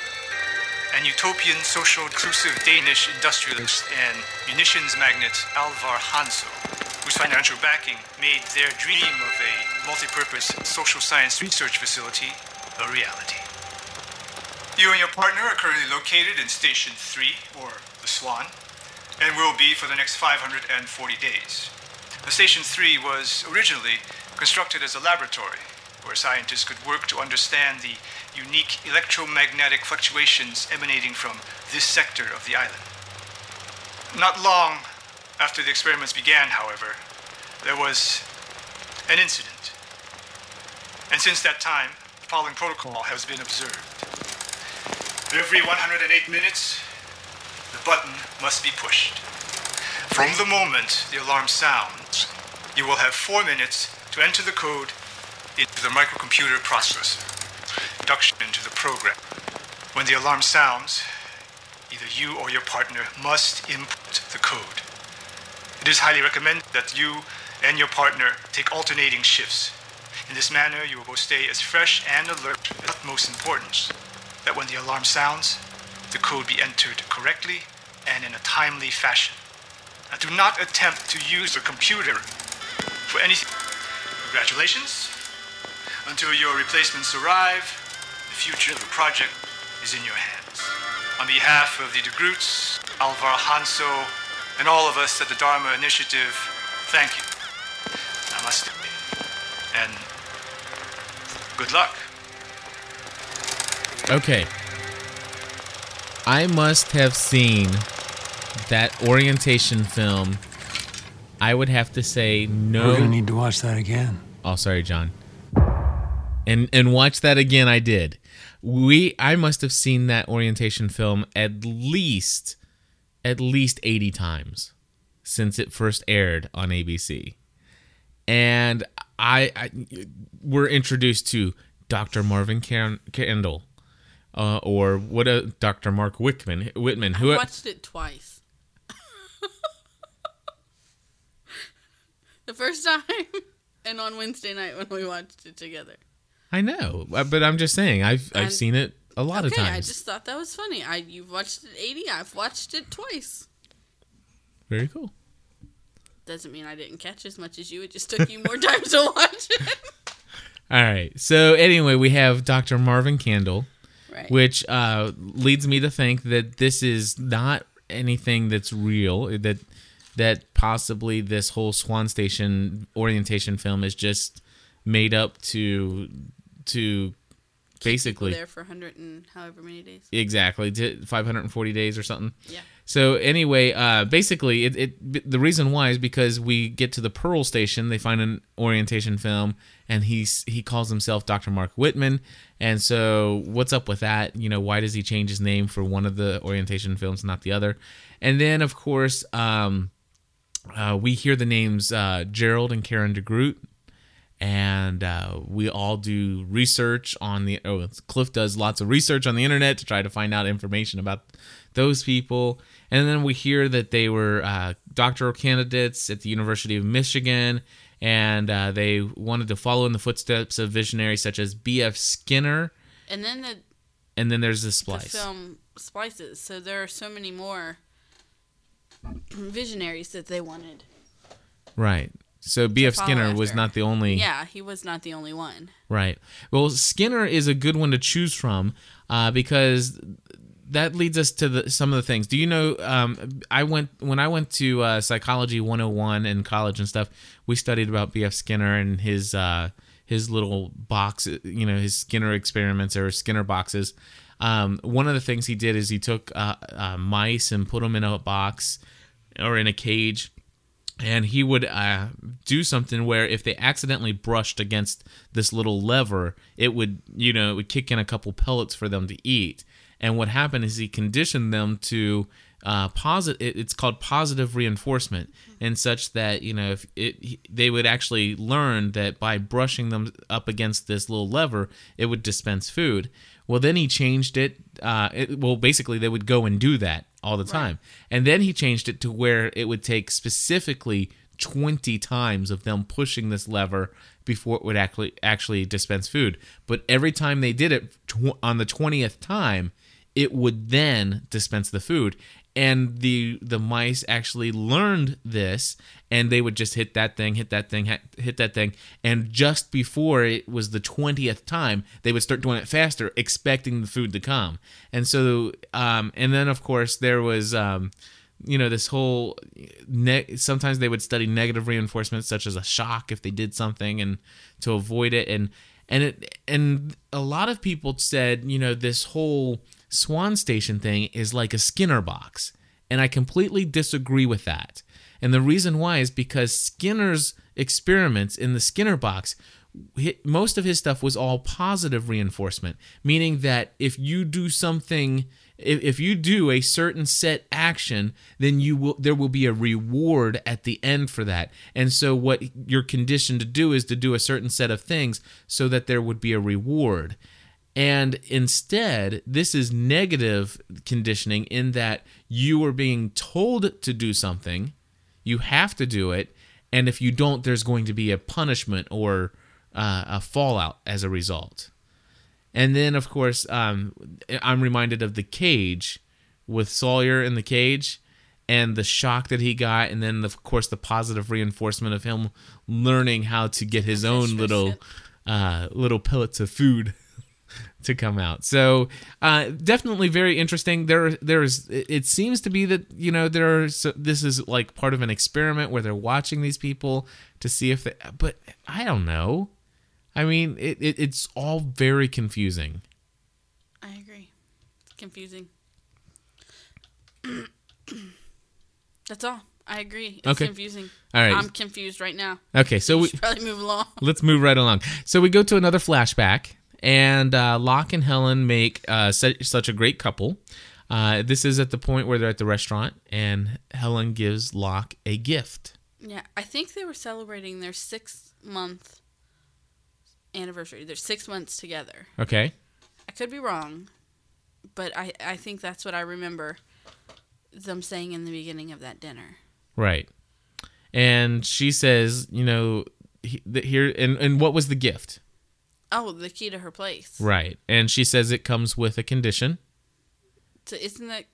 and utopian social inclusive Danish industrialist and munitions magnate Alvar Hansson, whose financial backing made their dream of a multi-purpose social science research facility a reality. You and your partner are currently located in Station 3, or the SWAN, and will be for the next 540 days. The Station 3 was originally constructed as a laboratory where scientists could work to understand the unique electromagnetic fluctuations emanating from this sector of the island. Not long after the experiments began, however, there was an incident. And since that time, the following protocol has been observed. Every 108 minutes, the button must be pushed. From the moment the alarm sounds, you will have 4 minutes to enter the code into the microcomputer processor, induction into the program. When the alarm sounds, either you or your partner must input the code. It is highly recommended that you and your partner take alternating shifts. In this manner, you will both stay as fresh and alert of utmost importance, that when the alarm sounds, the code be entered correctly and in a timely fashion. Now, do not attempt to use the computer for anything. Congratulations. Until your replacements arrive, the future of the project is in your hands. On behalf of the de Groots, Alvar Hansson, and all of us at the Dharma Initiative, thank you. Namaste. And good luck. Okay. I must have seen that orientation film. I would have to say no. We're going to need to watch that again. Oh, sorry, John. And watch that again I did. I must have seen that orientation film at least 80 times since it first aired on ABC. And I were introduced to Dr. Marvin Candle or Dr. Mark Whitman. I watched it twice. The first time and on Wednesday night when we watched it together. I know, but I'm just saying I've seen it a lot of times. Okay, I just thought that was funny. You've watched it 80. I've watched it twice. Very cool. Doesn't mean I didn't catch as much as you. It just took you more time to watch it. All right. So anyway, we have Dr. Marvin Candle, right, which leads me to think that this is not anything that's real. That possibly this whole Swan Station orientation film is just made up to basically there for 100 and however many days. Exactly, 540 days or something. Yeah. So anyway, basically, the reason why is because we get to the Pearl Station. They find an orientation film, and he calls himself Dr. Mark Whitman. And so, what's up with that? You know, why does he change his name for one of the orientation films, not the other? And then, of course, we hear the names Gerald and Karen DeGroot. And we all do research on the... Oh, Cliff does lots of research on the internet to try to find out information about those people. And then we hear that they were doctoral candidates at the University of Michigan. And they wanted to follow in the footsteps of visionaries such as B.F. Skinner. And then there's the Splice. The film Splices. So there are so many more visionaries that they wanted. Right. So B.F. Skinner was not the only... Yeah, he was not the only one. Right. Well, Skinner is a good one to choose from because that leads us to some of the things. Do you know, when I went to Psychology 101 in college and stuff, we studied about B.F. Skinner and his little box, you know, his Skinner experiments or Skinner boxes. One of the things he did is he took mice and put them in a box or in a cage. And he would do something where if they accidentally brushed against this little lever, it would kick in a couple pellets for them to eat. And what happened is he conditioned them to it's called positive reinforcement, and such that, you know, they would actually learn that by brushing them up against this little lever, it would dispense food. Well, then he changed it. Basically, they would go and do that all the time. Right. And then he changed it to where it would take specifically 20 times of them pushing this lever before it would actually dispense food. But every time they did it, on the 20th time, it would then dispense the food. And the mice actually learned this, and they would just hit that thing. And just before it was the 20th time, they would start doing it faster, expecting the food to come. And so, and then, of course, there was, this whole... sometimes they would study negative reinforcement, such as a shock if they did something, and to avoid it. And a lot of people said, you know, this whole Swan Station thing is like a Skinner box, and I completely disagree with that. And the reason why is because Skinner's experiments in the Skinner box, most of his stuff was all positive reinforcement, meaning that if you do something, if you do a certain set action, then there will be a reward at the end for that. And so what you're conditioned to do is to do a certain set of things so that there would be a reward. And instead, this is negative conditioning in that you are being told to do something, you have to do it, and if you don't, there's going to be a punishment or a fallout as a result. And then, of course, I'm reminded of the cage with Sawyer in the cage and the shock that he got, and then, of course, the positive reinforcement of him learning how to get his own little pellets of food to come out. So definitely very interesting. There is. It seems to be that, you know, this is like part of an experiment where they're watching these people to see if they... But I don't know. I mean, it's all very confusing. I agree. It's confusing. That's all. I agree. It's confusing. All right. I'm confused right now. Okay, so we should probably move along. Let's move right along. So we go to another flashback. And Locke and Helen make such a great couple. This is at the point where they're at the restaurant, and Helen gives Locke a gift. Yeah, I think they were celebrating their 6-month anniversary. They're 6 months together. Okay. I could be wrong, but I think that's what I remember them saying in the beginning of that dinner. Right. And she says, you know, here, and what was the gift? Oh, the key to her place. Right. And she says it comes with a condition. So isn't that...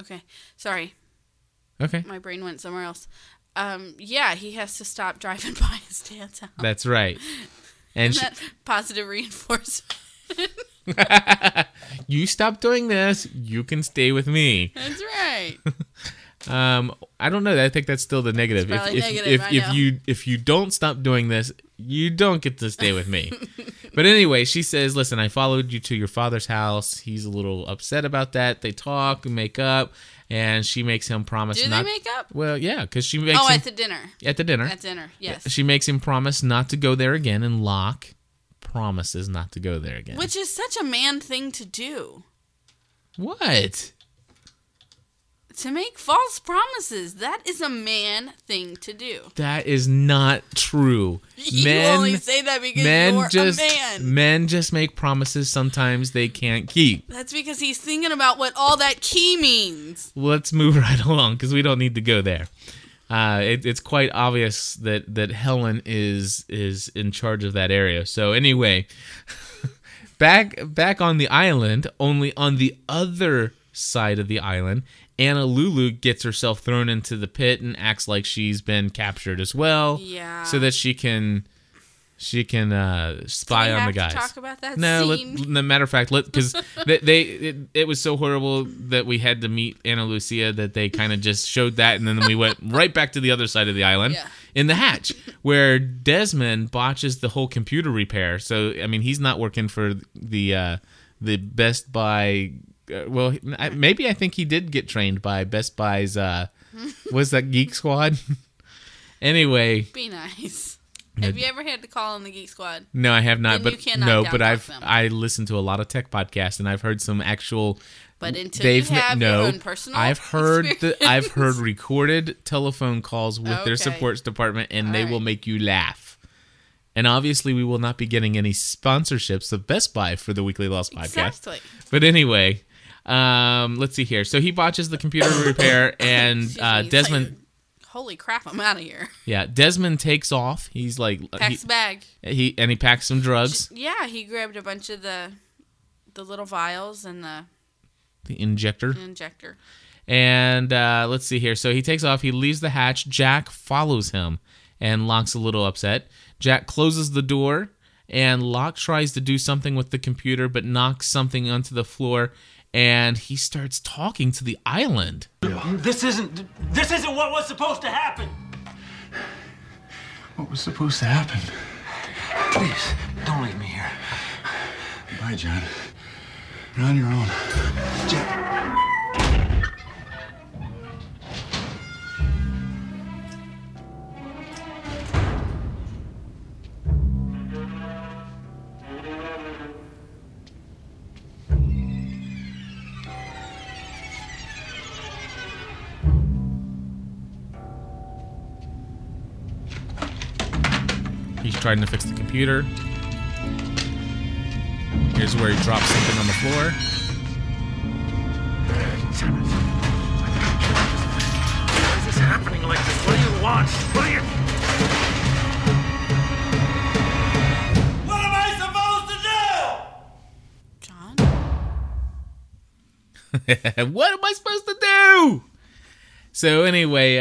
Okay. Sorry. Okay. My brain went somewhere else. Yeah, he has to stop driving by his dad's house. That's right. And that positive reinforcement. You stop doing this, you can stay with me. That's right. I don't know. I think that's still the negative. If you don't stop doing this, you don't get to stay with me. But anyway, she says, listen, I followed you to your father's house. He's a little upset about that. They talk and make up, and she makes him promise not... Do they make up? Well, yeah, because she makes him... at the dinner. At the dinner. At dinner, yes. She makes him promise not to go there again, and Locke promises not to go there again. Which is such a man thing to do. What? To make false promises. That is a man thing to do. That is not true. You only say that because you're a man. Men just make promises sometimes they can't keep. That's because he's thinking about what all that key means. Let's move right along because we don't need to go there. It's quite obvious that Helen is in charge of that area. So anyway, back on the island, only on the other side of the island, Anna Lulu gets herself thrown into the pit and acts like she's been captured as well. Yeah. So that she can spy on the guys. Do we have to talk about that scene? No, matter of fact, because it was so horrible that we had to meet Anna Lucia that they kind of just showed that, and then we went right back to the other side of the island in the hatch, where Desmond botches the whole computer repair. So, I mean, he's not working for the Best Buy... Well, maybe I think he did get trained by Best Buy's, was that Geek Squad? Anyway. Be nice. Have you ever had to call on the Geek Squad? No, I have not. I listened to a lot of tech podcasts, and I've heard some actual... But until you have your own personal I've heard recorded telephone calls with their support department, and they will make you laugh. And obviously, we will not be getting any sponsorships of Best Buy for the Weekly Lost podcast. Exactly. But anyway... let's see here. So he botches the computer repair, and Desmond... Like, holy crap, I'm out of here. Yeah, Desmond takes off. He's like... Packs a bag. He packs some drugs. He grabbed a bunch of the little vials and the... The injector. And let's see here. So he takes off. He leaves the hatch. Jack follows him, and Locke's a little upset. Jack closes the door, and Locke tries to do something with the computer, but knocks something onto the floor... And he starts talking to the island. This isn't what was supposed to happen. What was supposed to happen? Please, don't leave me here. Bye, John. You're on your own. Jack. Trying to fix the computer. Here's where he drops something on the floor. Why is this happening like this? What do you want? What am I supposed to do? John? What am I supposed to do? So anyway,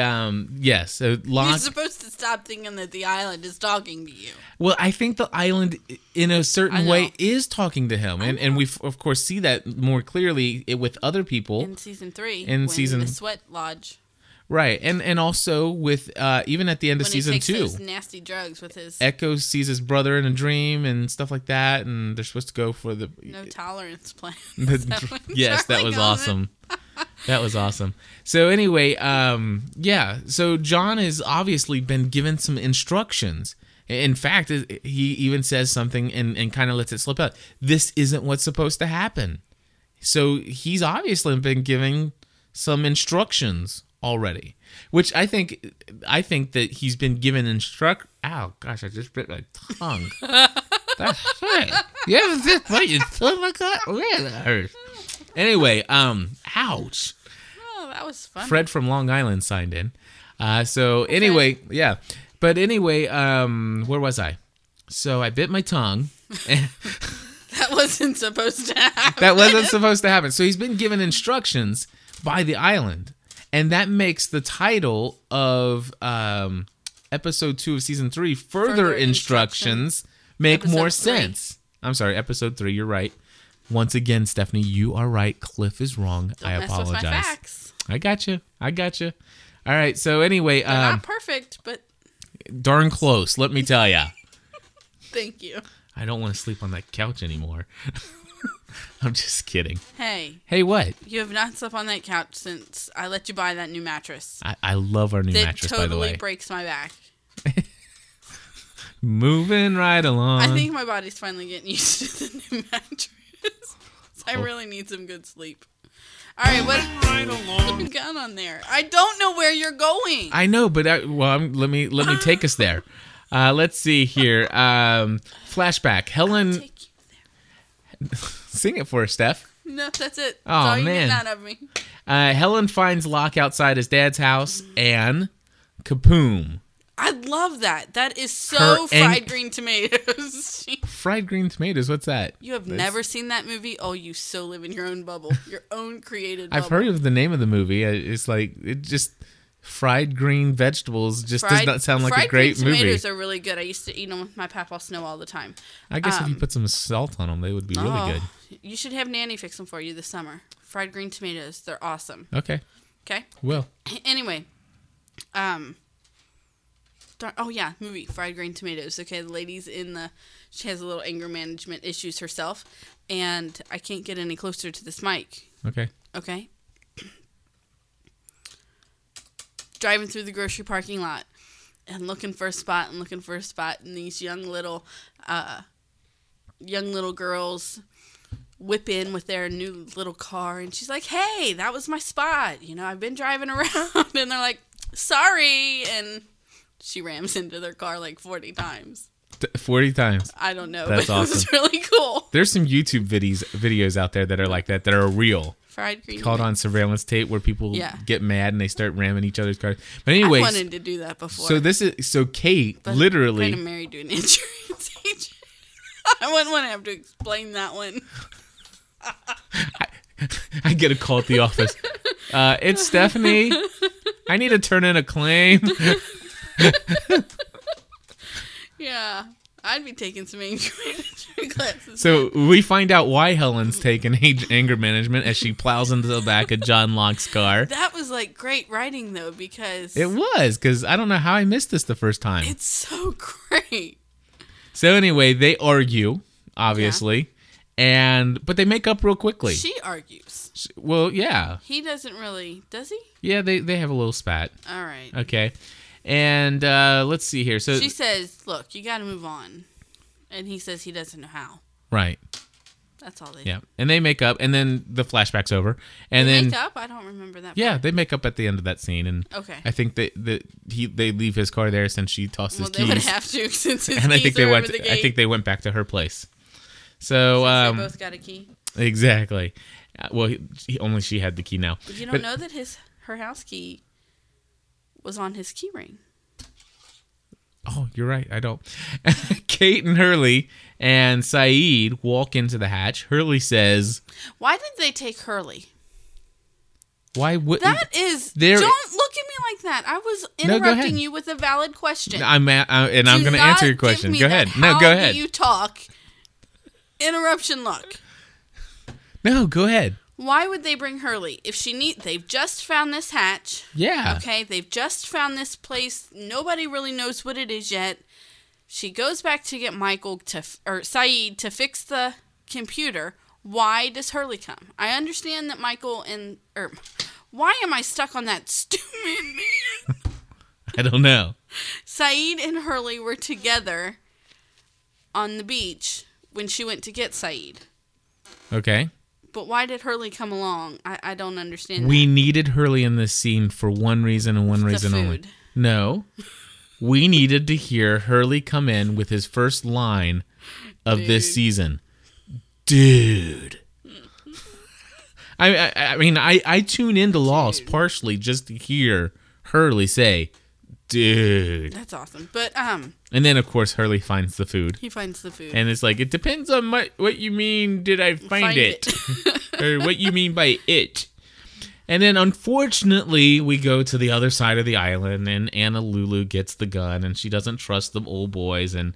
so Locke... You're supposed to stop thinking that the island is talking to you. Well, I think the island, in a certain way, is talking to him. And we, of course, see that more clearly with other people. In Season 3. In the Sweat Lodge. Right. And also with, even at the end of Season 2. When he takes those nasty drugs with his... Echo sees his brother in a dream and stuff like that. And they're supposed to go for the... No tolerance plan. Yes, that was awesome. That was awesome. So anyway, so John has obviously been given some instructions. In fact, he even says something and kind of lets it slip out. This isn't what's supposed to happen. So he's obviously been giving some instructions already, which I think that he's been given Oh, gosh, I just bit my tongue. That's right. You ever just bite your tongue like that? Man, that hurts. Anyway, ouch. Oh, that was fun. Fred from Long Island signed in. So anyway, yeah. But anyway, where was I? So I bit my tongue. That wasn't supposed to happen. That wasn't supposed to happen. So he's been given instructions by the island. And that makes the title of episode 2 of season 3, Further Instructions, make more sense. I'm sorry, episode 3, you're right. Once again, Stephanie, you are right. Cliff is wrong. I apologize. Don't mess with my facts. I gotcha. All right, so anyway. Not perfect, but. Darn close, let me tell ya. Thank you. I don't want to sleep on that couch anymore. I'm just kidding. Hey, what? You have not slept on that couch since I let you buy that new mattress. I love our new mattress, totally, by the way. It totally breaks my back. Moving right along. I think my body's finally getting used to the new mattress. I really need some good sleep. All right, what you got on there? I don't know where you're going. I know, but let me take us there. Let's see here. Flashback. Helen. I'll take you there. Sing it for us, Steph. No, that's it. Oh, that's all man. You get out of me. Helen finds Locke outside his dad's house, and kaboom. I love that. That is so fried green tomatoes. Fried green tomatoes? What's that? You have never seen that movie? Oh, you so live in your own bubble. Your own created bubble. I've heard of the name of the movie. It's like, it just... Fried green vegetables just does not sound like a great movie. Fried green tomatoes are really good. I used to eat them with my Papaw Snow all the time. I guess if you put some salt on them, they would be really good. You should have Nanny fix them for you this summer. Fried green tomatoes. They're awesome. Okay? Will. Anyway. Oh, yeah. Movie. Fried green tomatoes. Okay, the lady's she has a little anger management issues herself. And I can't get any closer to this mic. Okay? Driving through the grocery parking lot and looking for a spot, and these young little girls whip in with their new little car, and she's like, hey, that was my spot. You know, I've been driving around. And they're like, sorry. And she rams into their car like 40 times. 40 times. I don't know. That's awesome. It was really cool. There's some YouTube videos out there that are like that are real. Fried green. Called on surveillance tape where people get mad and they start ramming each other's cars. But anyways, I wanted to do that before. So this is Kate but literally I'm kind of married to an insurance agent. I wouldn't want to have to explain that one. I get a call at the office. It's Stephanie. I need to turn in a claim. Yeah, I'd be taking some anger management classes. So we find out why Helen's taking anger management as she plows into the back of John Locke's car. That was like great writing, though, because I don't know how I missed this the first time. It's so great. So anyway, they argue, obviously, but they make up real quickly. She argues. Well, yeah. He doesn't really, does he? Yeah, they have a little spat. All right. Okay. And let's see here. So she says, look, you got to move on. And he says he doesn't know how. Right. That's all they do. Yeah. And they make up. And then the flashback's over. And they make up? I don't remember that part. Yeah, they make up at the end of that scene. And I think they leave his car there since she tossed his keys. Well, they would have to since his keys are over the gate. I think they went back to her place. So they both got a key? Exactly. Well, only she had the key now. But you don't know that her house key... was on his key ring. Oh, you're right. I don't. Kate and Hurley and Sayid walk into the hatch. Hurley says... Why did they take Hurley? Why would... That is... Don't look at me like that. I was interrupting you with a valid question. I'm going to answer your question. Go ahead. Go ahead. How do you talk? Interruption luck. No, go ahead. Why would they bring Hurley? If they've just found this hatch. Yeah. Okay, they've just found this place. Nobody really knows what it is yet. She goes back to get Sayid to fix the computer. Why does Hurley come? I understand that Michael why am I stuck on that stupid man? I don't know. Sayid and Hurley were together on the beach when she went to get Sayid. Okay. But why did Hurley come along? I don't understand. We needed Hurley in this scene for one reason and one reason only. No. We needed to hear Hurley come in with his first line of this season. Dude. I mean, I tune into Lost partially just to hear Hurley say, dude. That's awesome. But and then of course Hurley finds the food. He finds the food. And it's like, it depends on what you mean did I find it. Or what you mean by it. And then unfortunately we go to the other side of the island and Anna Lulu gets the gun and she doesn't trust the old boys, and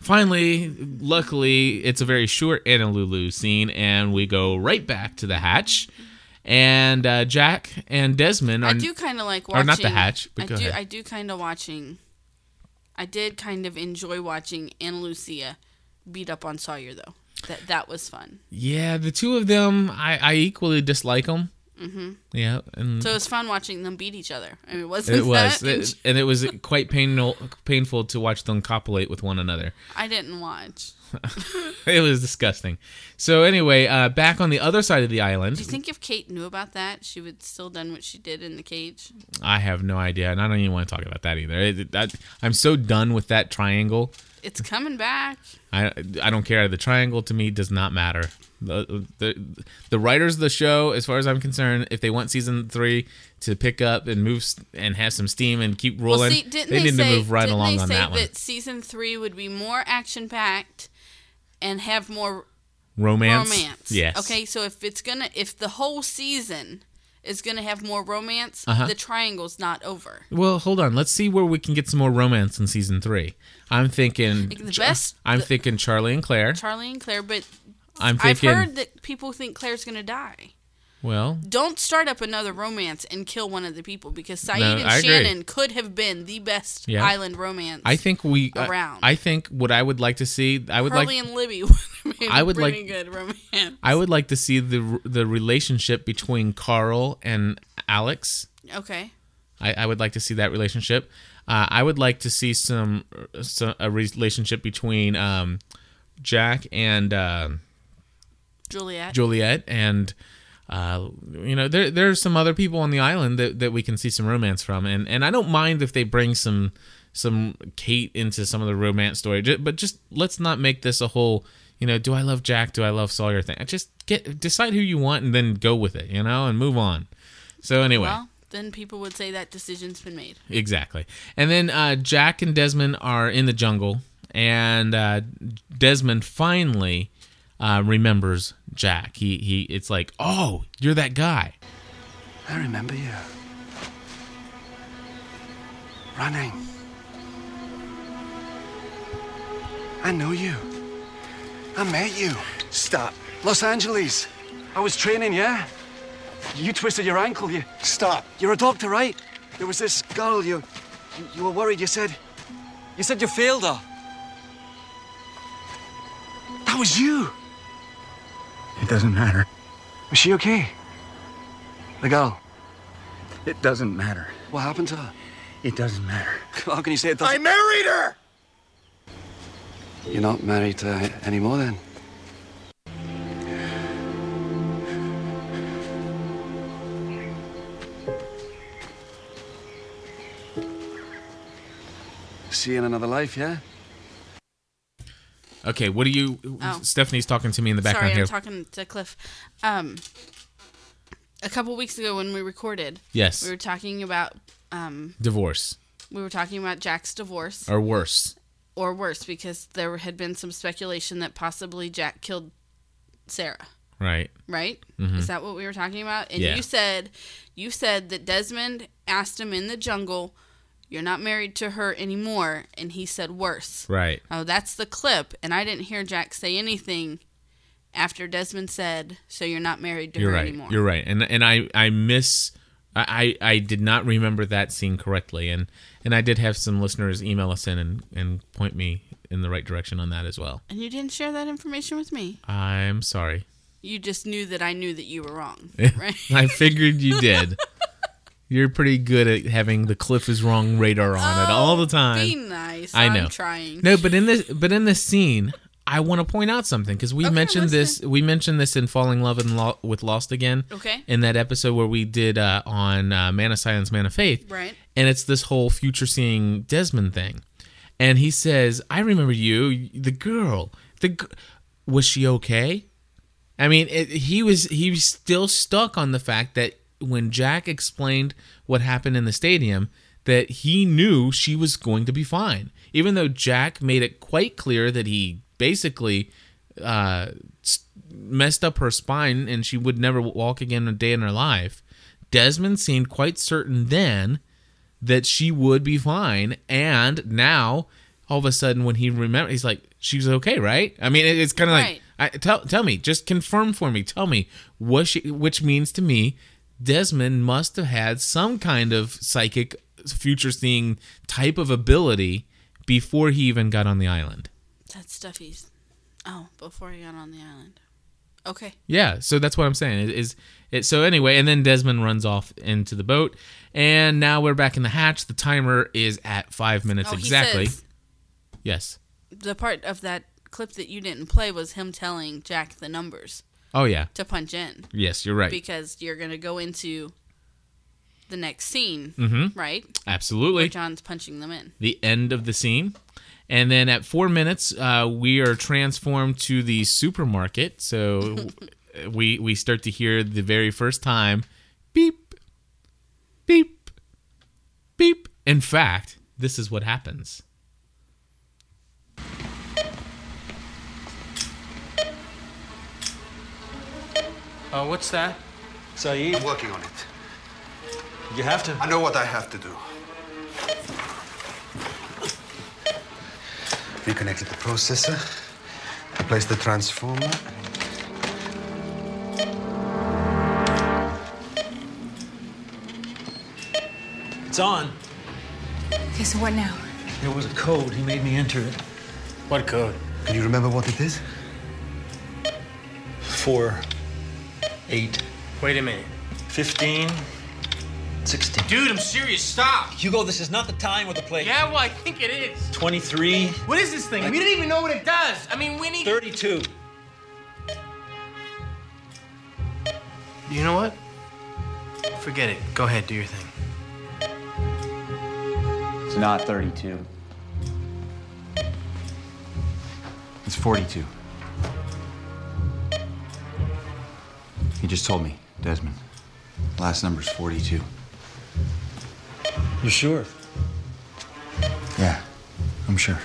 finally, luckily, it's a very short Anna Lulu scene, and we go right back to the hatch. And Jack and Desmond are... I do kind of like watching... Or not the hatch, but go ahead. I do kind of watching... I did kind of enjoy watching Anna Lucia beat up on Sawyer, though. That was fun. Yeah, the two of them, I equally dislike them. Mm-hmm. Yeah, and so it was fun watching them beat each other. I mean, it was quite painful to watch them copulate with one another. I didn't watch. It was disgusting. So anyway, back on the other side of the island. Do you think if Kate knew about that, she would still done what she did in the cage? I have no idea, and I don't even want to talk about that either. I'm so done with that triangle. It's coming back. I don't care. The triangle to me does not matter. The writers of the show, as far as I'm concerned, if they want season 3 to pick up and move and have some steam and keep rolling, well, see, they need to move right along on that one. That season 3 would be more action packed and have more romance. Yes. Okay, so if the whole season is gonna have more romance, the triangle's not over. Well, hold on. Let's see where we can get some more romance in season 3. I'm thinking I'm thinking Charlie and Claire. Charlie and Claire, but I've heard that people think Claire's gonna die. Well, don't start up another romance and kill one of the people, because Sayid and Shannon could have been the best island romance. I think around. I think what I would like to see. Hurley and Libby would have been pretty good romance. I would like to see the relationship between Carl and Alex. Okay. I would like to see that relationship. I would like to see a relationship between Jack and Juliet and. There are some other people on the island that we can see some romance from, and I don't mind if they bring some Kate into some of the romance story, but just let's not make this a whole, do I love Jack, do I love Sawyer thing. Just decide who you want and then go with it, and move on. So anyway. Well, then people would say that decision's been made. Exactly. And then Jack and Desmond are in the jungle, and Desmond finally... remembers Jack. He. It's like, oh, you're that guy. I remember you. Running. I know you. I met you. Stop. Los Angeles. I was training, yeah? You twisted your ankle. You stop. You're a doctor, right? There was this girl. You were worried. You said you failed her. That was you. It doesn't matter. Was she okay? The girl? It doesn't matter. What happened to her? It doesn't matter. How can you say it doesn't? I married her! You're not married to her anymore, then? See you in another life, yeah? Okay, what do you... Oh. Stephanie's talking to me in the background here. Sorry, I'm talking to Cliff. A couple weeks ago when we recorded... Yes. We were talking about... divorce. We were talking about Jack's divorce. Or worse. Or worse, because there had been some speculation that possibly Jack killed Sarah. Right. Right? Mm-hmm. Is that what we were talking about? And you said that Desmond asked him in the jungle... You're not married to her anymore, and he said worse. Right. Oh, that's the clip, and I didn't hear Jack say anything after Desmond said, so you're not married to her anymore. You're right. And I did not remember that scene correctly, and I did have some listeners email us in and point me in the right direction on that as well. And you didn't share that information with me. I'm sorry. You just knew that I knew that you were wrong, right? I figured you did. You're pretty good at having the Cliff is wrong radar on it all the time. Be nice. I know. I'm trying. No, but in this scene, I want to point out something, because we mentioned this in Falling in Love with Lost Again. Okay. In that episode where we did on Man of Science, Man of Faith. Right. And it's this whole future seeing Desmond thing, and he says, "I remember you, the girl. Was she okay?" I mean, he was still stuck on the fact that. When Jack explained what happened in the stadium, that he knew she was going to be fine, even though Jack made it quite clear that he basically messed up her spine and she would never walk again a day in her life. Desmond seemed quite certain then that she would be fine, and now all of a sudden when he remembers, he's like, she was okay, right? I mean, it's kind of like, tell me, just confirm for me, tell me, was she, which means to me Desmond must have had some kind of psychic future seeing type of ability before he even got on the island. That's stuff he's... Oh, before he got on the island. Okay. Yeah, so that's what I'm saying. So anyway, and then Desmond runs off into the boat, and now we're back in the hatch. The timer is at 5 minutes exactly. He says, yes. The part of that clip that you didn't play was him telling Jack the numbers. Oh, yeah. To punch in. Yes, you're right. Because you're going to go into the next scene, mm-hmm. right? Absolutely. Where John's punching them in. The end of the scene. And then at 4 minutes, we are transformed to the supermarket. So we start to hear the very first time, beep, beep, beep. In fact, this is what happens. Oh, what's that? Sayid? I'm working on it. You have to. I know what I have to do. Reconnected the processor, replaced the transformer. It's on. Okay, so what now? There was a code. He made me enter it. What code? Can you remember what it is? 4, 8. Wait a minute. 15. 16. Dude, I'm serious. Stop. Hugo, this is not the time or the place. Yeah, well, I think it is. 23. What is this thing? We don't even know what it does. I mean, we need... 32. You know what? Forget it. Go ahead. Do your thing. It's not 32. It's 42. He just told me, Desmond. Last number's 42. You're sure? Yeah, I'm sure.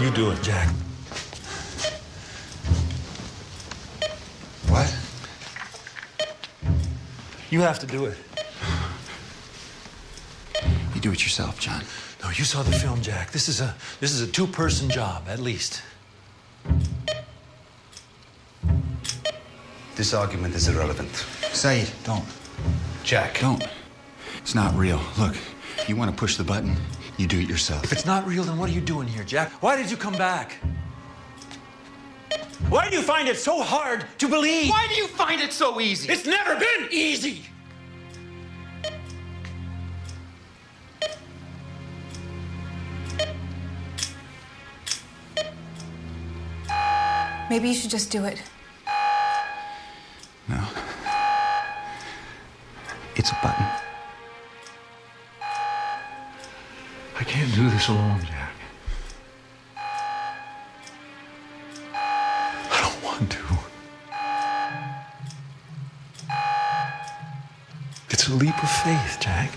You do it, Jack. What? You have to do it. You do it yourself, John. No, you saw the film, Jack. This is a two-person job, at least. This argument is irrelevant. Sayid, don't. Jack. Don't. It's not real. Look, you want to push the button? You do it yourself. If it's not real, then what are you doing here, Jack? Why did you come back? Why do you find it so hard to believe? Why do you find it so easy? It's never been easy! Maybe you should just do it. No. It's a button. I can't do this alone, Jack. I don't want to. It's a leap of faith, Jack.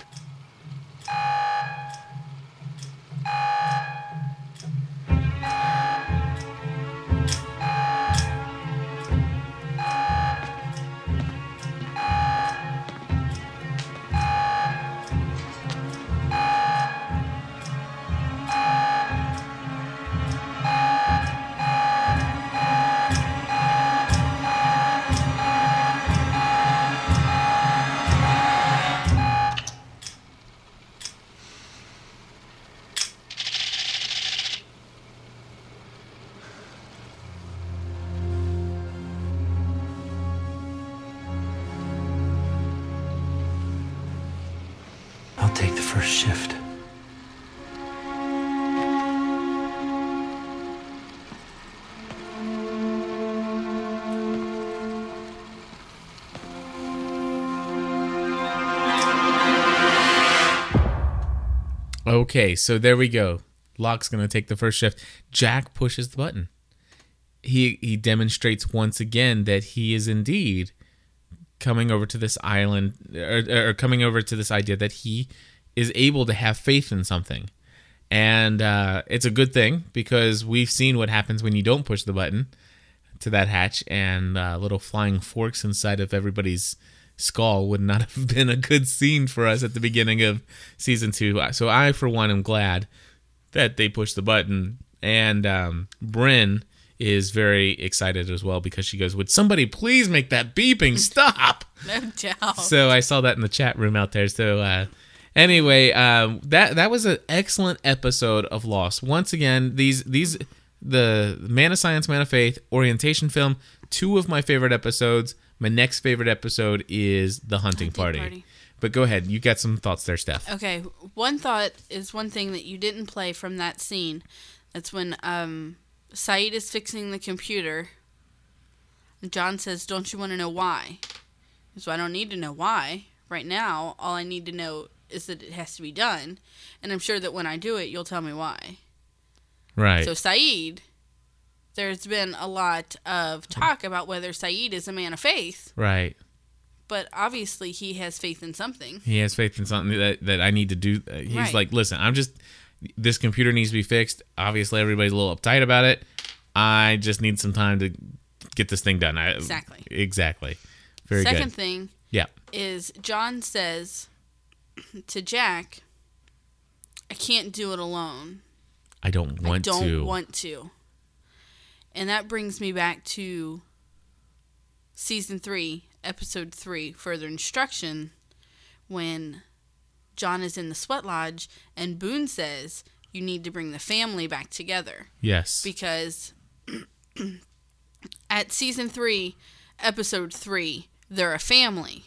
Okay, so there we go. Locke's going to take the first shift. Jack pushes the button. He demonstrates once again that he is indeed coming over to this island, or coming over to this idea that he is able to have faith in something. And it's a good thing, because we've seen what happens when you don't push the button to that hatch, and little flying forks inside of everybody's skull would not have been a good scene for us at the beginning of season 2. So I, for one, am glad that they pushed the button. And Brynn is very excited as well, because she goes, would somebody please make that beeping stop? No doubt. So I saw that in the chat room out there. So anyway, that was an excellent episode of Lost. Once again, the Man of Science, Man of Faith, Orientation Film, two of my favorite episodes. My next favorite episode is The Hunting Party. But go ahead. You got some thoughts there, Steph. Okay. One thought is one thing that you didn't play from that scene. That's when... Sayid is fixing the computer. John says, don't you want to know why? So I don't need to know why. Right now, all I need to know is that it has to be done. And I'm sure that when I do it, you'll tell me why. Right. So Sayid, there's been a lot of talk about whether Sayid is a man of faith. Right. But obviously he has faith in something. He has faith in something that I need to do. He's right. Like, listen, I'm just... This computer needs to be fixed. Obviously, everybody's a little uptight about it. I just need some time to get this thing done. Exactly. Very good. Second thing is John says to Jack, I can't do it alone. I don't want to. And that brings me back to season 3, episode 3, Further Instruction, when... John is in the sweat lodge, and Boone says, you need to bring the family back together. Yes. Because at season 3, episode 3, they're a family.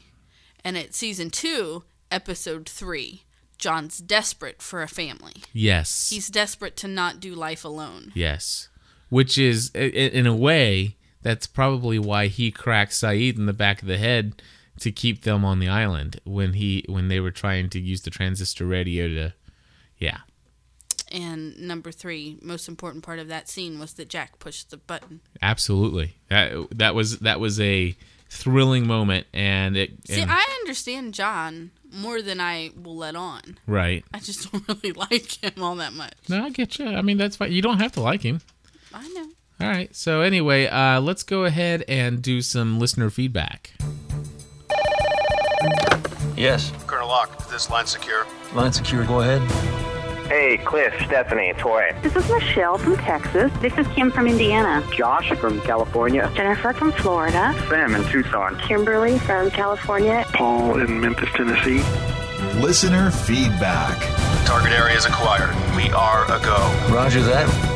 And at season 2, episode 3, John's desperate for a family. Yes. He's desperate to not do life alone. Yes. Which is, in a way, that's probably why he cracks Sayid in the back of the head to keep them on the island when they were trying to use the transistor radio to. And number 3, most important part of that scene was that Jack pushed the button. Absolutely, that was a thrilling moment, and it. I understand John more than I will let on. Right. I just don't really like him all that much. No, I get you. I mean, that's fine. You don't have to like him. I know. All right. So anyway, let's go ahead and do some listener feedback. Yes. Colonel Locke, is this line secure? Line secure, go ahead. Hey, Cliff, Stephanie, Tori. This is Michelle from Texas. This is Kim from Indiana. Josh from California. Jennifer from Florida. Sam in Tucson. Kimberly from California. Paul in Memphis, Tennessee. Listener feedback. Target area is acquired. We are a go. Roger that.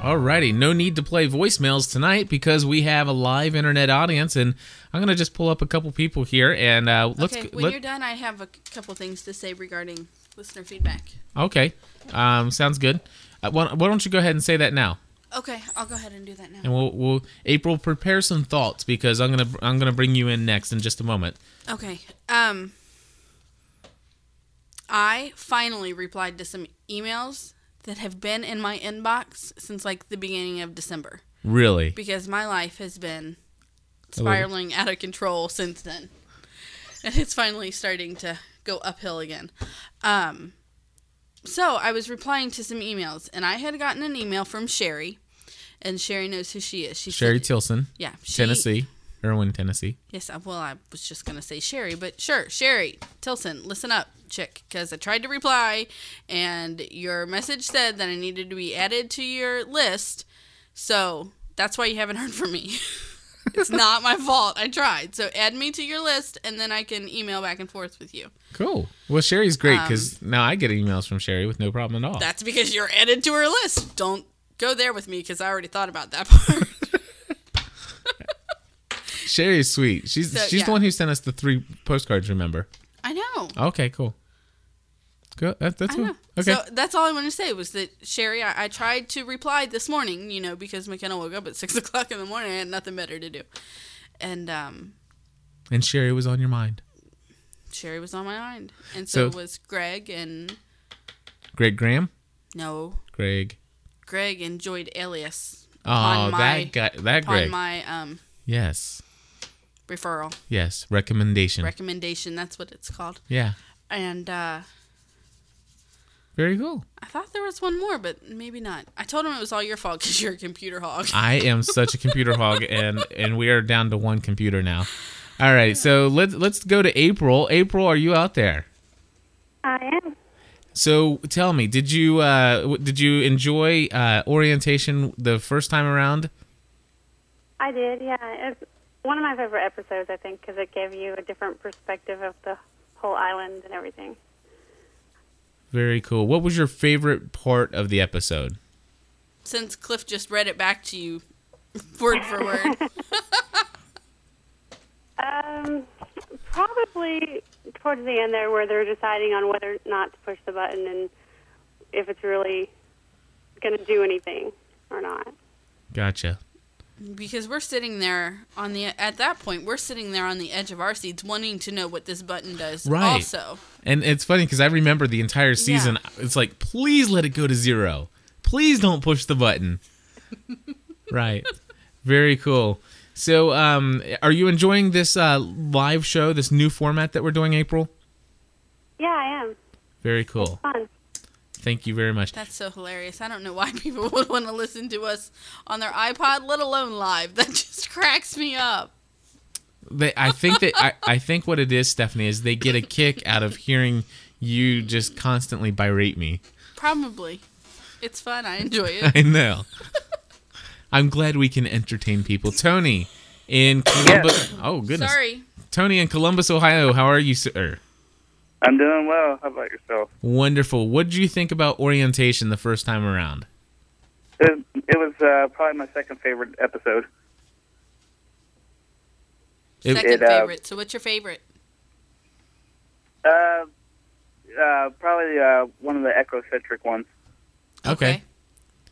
Alrighty, no need to play voicemails tonight because we have a live internet audience, and I'm gonna just pull up a couple people here and let's. Okay, when you're done, I have a couple things to say regarding listener feedback. Okay, sounds good. Why don't you go ahead and say that now? Okay, I'll go ahead and do that now. And we'll April, prepare some thoughts, because I'm gonna bring you in next in just a moment. Okay, I finally replied to some emails that have been in my inbox since like the beginning of December. Really? Because my life has been spiraling out of control since then. And it's finally starting to go uphill again. So I was replying to some emails, and I had gotten an email from Sherry, and Sherry knows who she is. Sherry Tilson. Yeah. Tennessee. Irwin, Tennessee. Yes, well, I was just going to say Sherry, but sure, Sherry Tilson, listen up, chick, because I tried to reply, and your message said that I needed to be added to your list, so that's why you haven't heard from me. It's not my fault. I tried. So add me to your list, and then I can email back and forth with you. Cool. Well, Sherry's great, because now I get emails from Sherry with no problem at all. That's because you're added to her list. Don't go there with me, because I already thought about that part. Sherry's sweet. She's the one who sent us the 3 postcards, remember? I know. Okay, cool. Good. That's cool. Okay. So that's all I wanted to say was that, Sherry, I tried to reply this morning, you know, because McKenna woke up at 6 o'clock in the morning. I had nothing better to do. And Sherry was on your mind. Sherry was on my mind. And so it was Greg and... Greg Graham? No. Greg. Greg enjoyed Alias. Oh, that guy. That Greg. On my... Yes. Referral. Yes. Recommendation. Recommendation. That's what it's called. Yeah. And... Very cool. I thought there was one more, but maybe not. I told him it was all your fault because you're a computer hog. I am such a computer hog, and we are down to one computer now. All right, so let's go to April. April, are you out there? I am. So tell me, did you enjoy orientation the first time around? I did, yeah. It was one of my favorite episodes, I think, because it gave you a different perspective of the whole island and everything. Very cool. What was your favorite part of the episode? Since Cliff just read it back to you, word for word. Probably towards the end there where they're deciding on whether or not to push the button and if it's really going to do anything or not. Gotcha. Because we're sitting there at that point, we're sitting there on the edge of our seats wanting to know what this button does. Right. Also. And it's funny because I remember the entire season. Yeah. It's like, please let it go to zero. Please don't push the button. Right. Very cool. So are you enjoying this live show, this new format that we're doing, April? Yeah, I am. Very cool. It's fun. Thank you very much. That's so hilarious. I don't know why people would want to listen to us on their iPod, let alone live. That just cracks me up. I think what it is, Stephanie, is they get a kick out of hearing you just constantly berate me. Probably. It's fun. I enjoy it. I know. I'm glad we can entertain people. Tony in Columbus. Yeah. Oh, goodness. Sorry. Tony in Columbus, Ohio. How are you, sir? I'm doing well. How about yourself? Wonderful. What did you think about orientation the first time around? It was probably my second favorite episode. Second favorite. So what's your favorite? Probably one of the echocentric ones. Okay.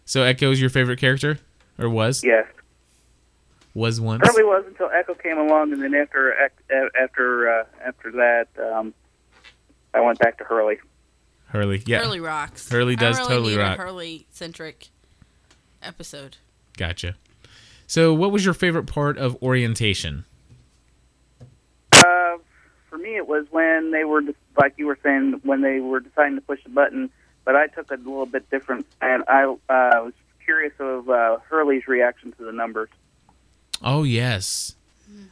So Echo's your favorite character? Or was? Yes. Was once? Probably was until Echo came along, and then after that... I went back to Hurley. Hurley, yeah. Hurley rocks. Hurley does totally rock. I really need a Hurley-centric episode. Gotcha. So what was your favorite part of orientation? For me, it was when they were, like you were saying, when they were deciding to push the button, but I took it a little bit different, and I was curious of Hurley's reaction to the numbers. Oh, yes.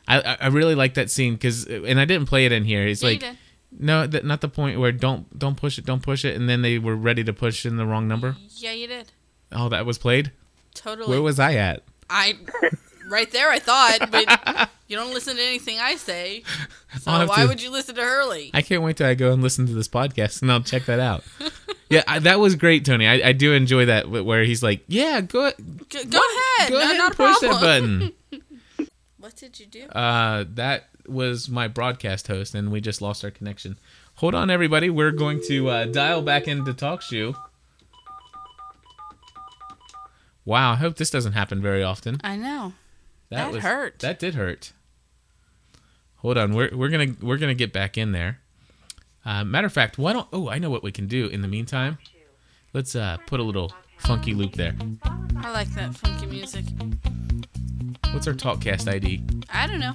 I really like that scene, and I didn't play it in here. It's like... No, not the point where don't push it, and then they were ready to push in the wrong number? Yeah, you did. Oh, that was played? Totally. Where was I at? Right there, I thought, but you don't listen to anything I say, so why would you listen to Hurley? I can't wait till I go and listen to this podcast, and I'll check that out. Yeah, that was great, Tony. I do enjoy that, where he's like, yeah, go ahead. Go ahead and push that button. What did you do? That... was my broadcast host, and we just lost our connection. Hold on, everybody. We're going to dial back into TalkShoe. Wow, I hope this doesn't happen very often. I know. That hurt. That did hurt. Hold on. We're gonna get back in there. Matter of fact, why don't... Oh, I know what we can do in the meantime. Let's put a little funky loop there. I like that funky music. What's our TalkCast ID? I don't know.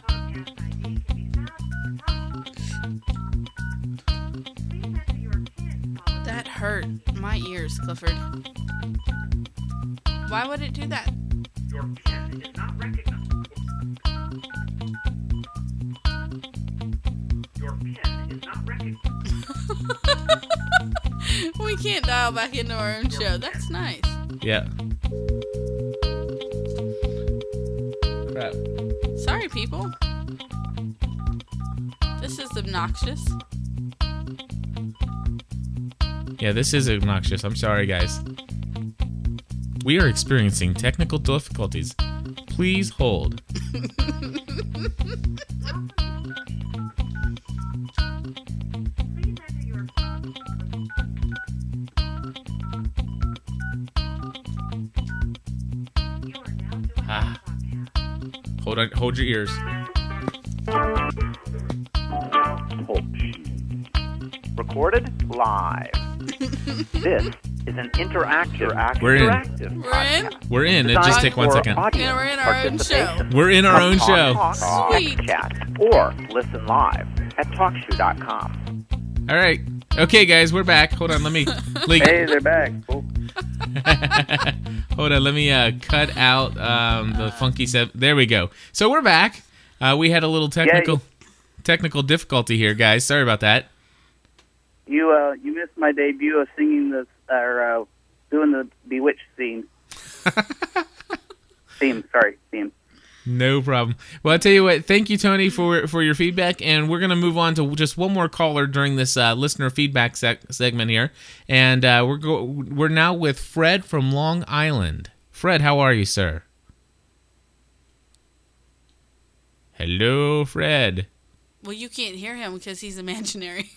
That hurt my ears, Clifford. Why would it do that? Your pin is not recognized. Your pin is not recognized. We can't dial back into our own show. That's nice. Yeah. Crap. Sorry, people. This is obnoxious. Yeah, this is obnoxious. I'm sorry, guys. We are experiencing technical difficulties. Please hold. Hold on. Hold your ears. Oh, shit. recorded live. This is an interactive podcast. We're in. It just take 1 second. Yeah, we're in our own show. Sweet. Podcast, or listen live at talkshoe.com. All right. Okay, guys, we're back. Hold on. Let me. Hey, they're back. Oh. Hold on. Let me cut out the funky stuff. There we go. So we're back. We had a little technical difficulty here, guys. Sorry about that. You missed my debut of singing this or doing the Bewitched theme. Theme. No problem. Well, I'll tell you what. Thank you, Tony, for your feedback, and we're going to move on to just one more caller during this listener feedback segment here, and we're now with Fred from Long Island. Fred, how are you, sir? Hello, Fred. Well, you can't hear him because he's imaginary.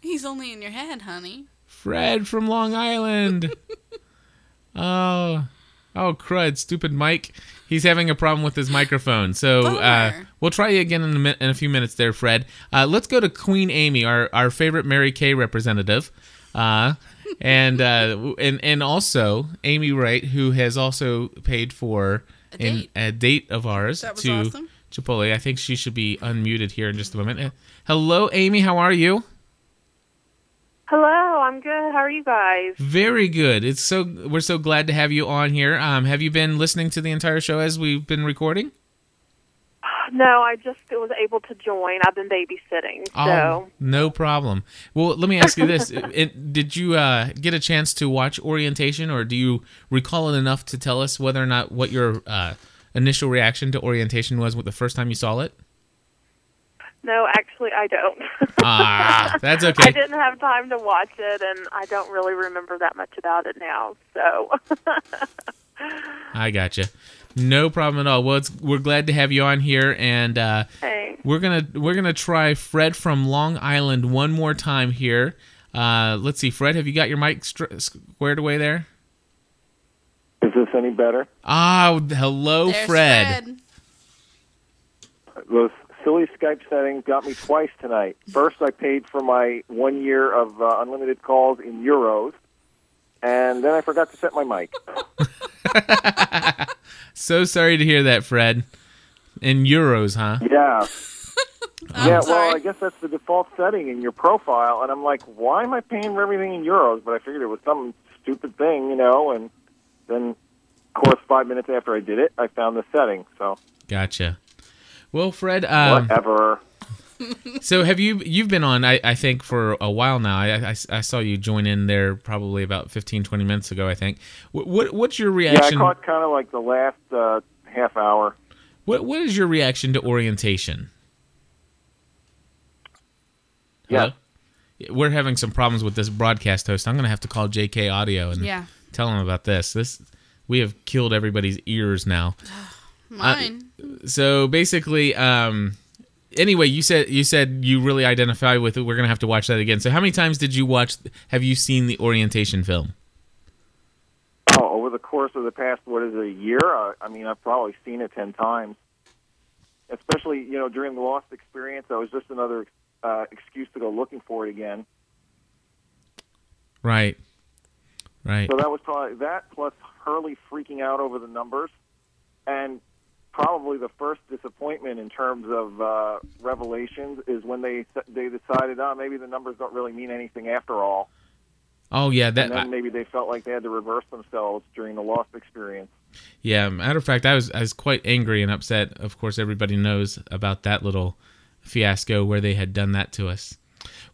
He's only in your head, honey. Fred from Long Island. Oh, crud, stupid Mike. He's having a problem with his microphone. So we'll try you again in a few minutes there, Fred. Let's go to Queen Amy, our favorite Mary Kay representative. And also Amy Wright, who has also paid for a date of ours. That was awesome. Chipotle. I think she should be unmuted here in just a moment. Hello, Amy. How are you? Hello, I'm good. How are you guys? Very good. We're so glad to have you on here. Have you been listening to the entire show as we've been recording? No, I just was able to join. I've been babysitting. So. Oh, no problem. Well, let me ask you this. Did you get a chance to watch Orientation, or do you recall it enough to tell us whether or not what your initial reaction to Orientation was the first time you saw it? No, actually, I don't. That's okay. I didn't have time to watch it, and I don't really remember that much about it now. So, I gotcha. No problem at all. Well, we're glad to have you on here, and we're gonna try Fred from Long Island one more time here. Let's see, Fred, have you got your mic squared away there? Is this any better? Hello, there's Fred. Those silly Skype settings got me twice tonight. First, I paid for my 1 year of unlimited calls in euros, and then I forgot to set my mic. So sorry to hear that, Fred. In euros, huh? Yeah. Yeah, well, I guess that's the default setting in your profile, and I'm like, why am I paying for everything in euros? But I figured it was some stupid thing, you know, and then, of course, 5 minutes after I did it, I found the setting, so. Gotcha. Well, Fred, whatever. So have you've been on, I think, for a while now. I saw you join in there probably about 15, 20 minutes ago, I think. What's your reaction? Yeah, I caught kind of like the last half hour. What is your reaction to Orientation? Yeah. Hello? We're having some problems with this broadcast host. I'm going to have to call JK Audio and tell him about this. We have killed everybody's ears now. Mine. So basically, anyway, you said you really identify with it. We're going to have to watch that again. So how many times have you seen the Orientation film? Oh, over the course of the past, year? I mean, I've probably seen it 10 times. Especially, you know, during the Lost experience, that was just another excuse to go looking for it again. Right. So that was probably that, plus Hurley freaking out over the numbers, and probably the first disappointment in terms of revelations is when they decided, maybe the numbers don't really mean anything after all. Oh, yeah. And then maybe they felt like they had to reverse themselves during the Lost experience. Yeah, matter of fact, I was quite angry and upset. Of course, everybody knows about that little fiasco where they had done that to us.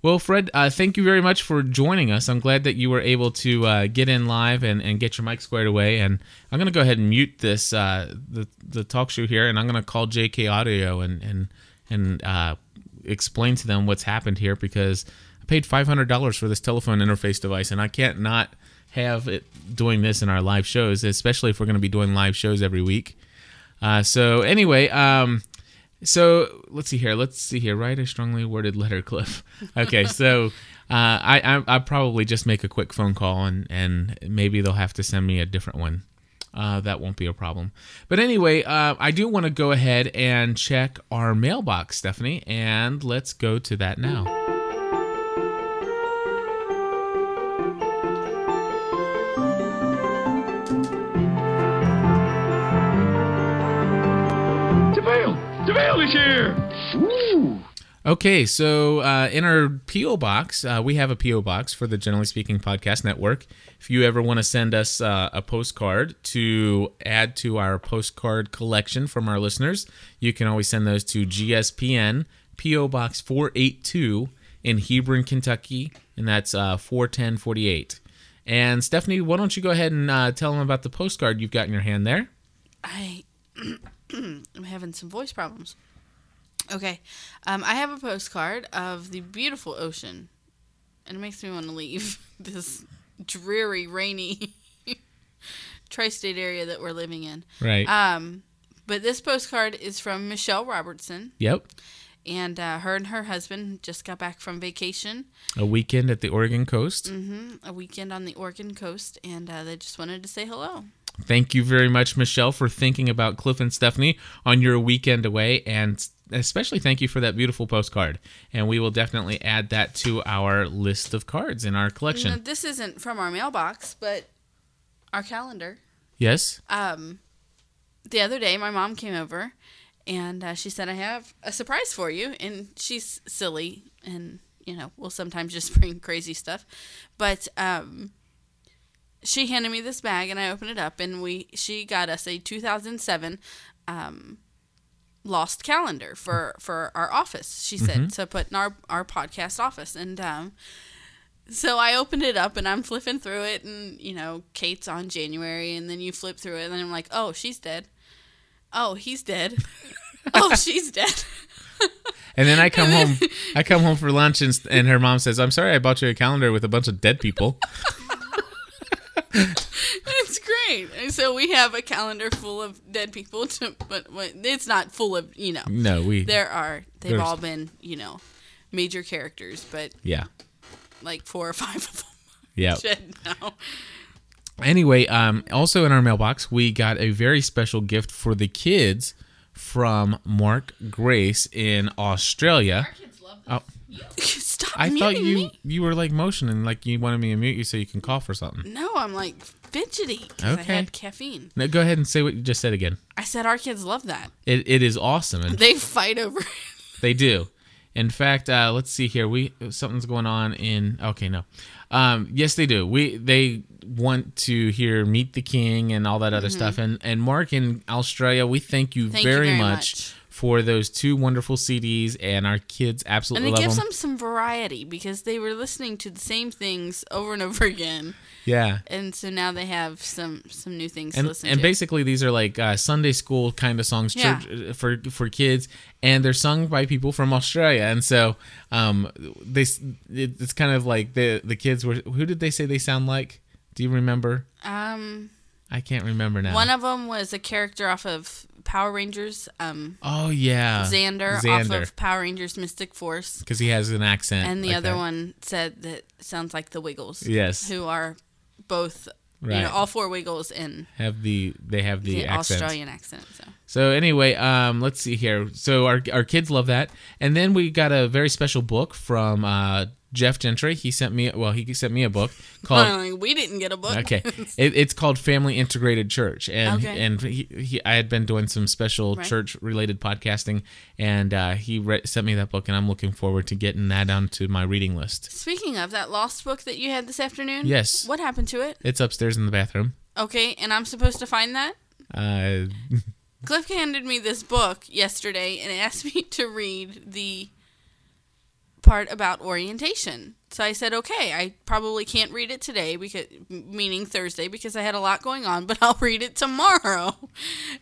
Well, Fred, thank you very much for joining us. I'm glad that you were able to get in live and get your mic squared away. And I'm going to go ahead and mute this the talk show here, and I'm going to call JK Audio and explain to them what's happened here, because I paid $500 for this telephone interface device, and I can't not have it doing this in our live shows, especially if we're going to be doing live shows every week. So anyway... So let's see here. Write a strongly worded letter, Cliff. Okay, so I probably just make a quick phone call and maybe they'll have to send me a different one. that won't be a problem. But anyway, I do want to go ahead and check our mailbox, Stephanie, and let's go to that now. DeVale is here! Ooh. Okay, so in our P.O. box, we have a P.O. box for the Generally Speaking Podcast Network. If you ever want to send us a postcard to add to our postcard collection from our listeners, you can always send those to GSPN, P.O. Box 482 in Hebron, Kentucky, and that's 41048. And Stephanie, why don't you go ahead and tell them about the postcard you've got in your hand there? I'm having some voice problems. Okay. I have a postcard of the beautiful ocean. And it makes me want to leave this dreary, rainy tri-state area that we're living in. Right. But this postcard is from Michelle Robertson. Yep. And her husband just got back from vacation. A weekend at the Oregon coast. Mm-hmm. A weekend on the Oregon coast. And they just wanted to say hello. Thank you very much, Michelle, for thinking about Cliff and Stephanie on your weekend away, and especially thank you for that beautiful postcard. And we will definitely add that to our list of cards in our collection. Now, this isn't from our mailbox, but our calendar. Yes. The other day, my mom came over, and she said, "I have a surprise for you." And she's silly, and you know, will sometimes just bring crazy stuff, but she handed me this bag, and I opened it up, and she got us a 2007 lost calendar for our office, she said, to put in our podcast office. And so I opened it up, and I'm flipping through it, and, you know, Kate's on January, and then you flip through it, and I'm like, oh, she's dead. Oh, he's dead. Oh, she's dead. And then I come home for lunch, and her mom says, "I'm sorry I bought you a calendar with a bunch of dead people." It's great. And so we have a calendar full of dead people, but it's not full of, you know. No, they've all been, you know, major characters, but yeah, like 4 or 5 of them. Yeah. No. Anyway, also in our mailbox, we got a very special gift for the kids from Mark Grace in Australia. Our kids love this. Oh. Stop I muting thought you me. You were like motioning, like you wanted me to mute you so you can cough or something. No, I'm like fidgety because I had caffeine. Now go ahead and say what you just said again. I said our kids love that. It is awesome. And they fight over it. They do. In fact, let's see here. Something's going on in. Okay, no. Yes, they do. They want to hear Meet the King and all that other stuff. And Mark in Australia, we thank you very much. For those 2 wonderful CDs, and our kids absolutely love them. And it gives them some variety because they were listening to the same things over and over again. Yeah. And so now they have some new things to listen to. And basically these are like Sunday school kind of songs church, for kids, and they're sung by people from Australia. And so it's kind of like the kids were... Who did they say they sound like? Do you remember? I can't remember now. One of them was a character off of Power Rangers. Oh, yeah. Xander off of Power Rangers Mystic Force. Because he has an accent. And the other one said that sounds like the Wiggles. Yes. Who are both, you know, all 4 Wiggles and they have the accent. Australian accent. So anyway, let's see here. So our kids love that. And then we got a very special book from Jeff Gentry. He sent me a book called... we didn't get a book. Okay. It's called Family Integrated Church. And I had been doing some special church-related podcasting, and he sent me that book, and I'm looking forward to getting that onto my reading list. Speaking of, that lost book that you had this afternoon? Yes. What happened to it? It's upstairs in the bathroom. Okay, and I'm supposed to find that? Cliff handed me this book yesterday and asked me to read the part about orientation. So I said, okay, I probably can't read it today, meaning Thursday, because I had a lot going on, but I'll read it tomorrow.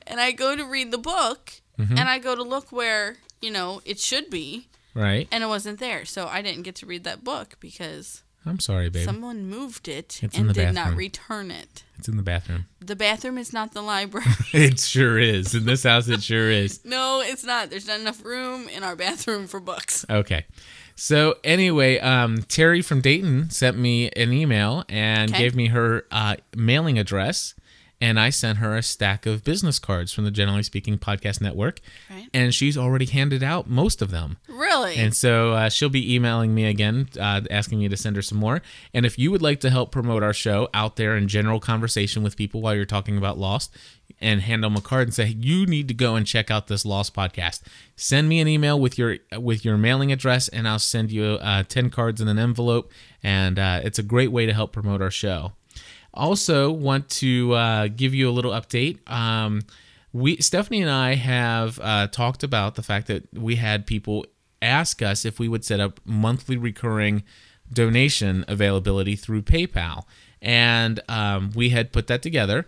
And I go to read the book, and I go to look where, you know, it should be. Right. And it wasn't there. So I didn't get to read that book because... I'm sorry, babe. Someone moved it and did not return it. It's in the bathroom. The bathroom is not the library. It sure is. In this house, it sure is. No, it's not. There's not enough room in our bathroom for books. Okay. So anyway, Terry from Dayton sent me an email and gave me her mailing address. and I sent her a stack of business cards from the Generally Speaking Podcast Network, right. And she's already handed out most of them. Really? And so she'll be emailing me again, asking me to send her some more. And if you would like to help promote our show out there in general conversation with people while you're talking about Lost, and hand them a card and say, you need to go and check out this Lost podcast. Send me an email with your mailing address, and I'll send you 10 cards in an envelope, and it's a great way to help promote our show. Also want to give you a little update. Stephanie and I have talked about the fact that we had people ask us if we would set up monthly recurring donation availability through PayPal, and we had put that together.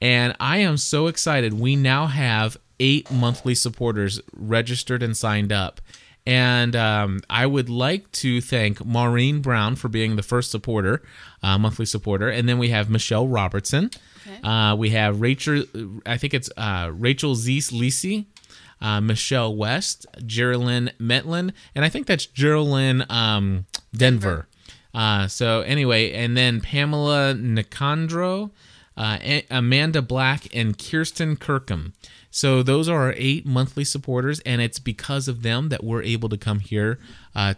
And I am so excited. We now have 8 monthly supporters registered and signed up. And I would like to thank Maureen Brown for being the first supporter, monthly supporter. And then we have Michelle Robertson. Okay. We have Rachel, I think it's Rachel Zeese Lisi, Michelle West, Geraldine Metlin. And I think that's Geraldine Denver. So anyway, and then Pamela Nicandro. Amanda Black and Kirsten Kirkham. So those are our 8 monthly supporters, and it's because of them that we're able to come here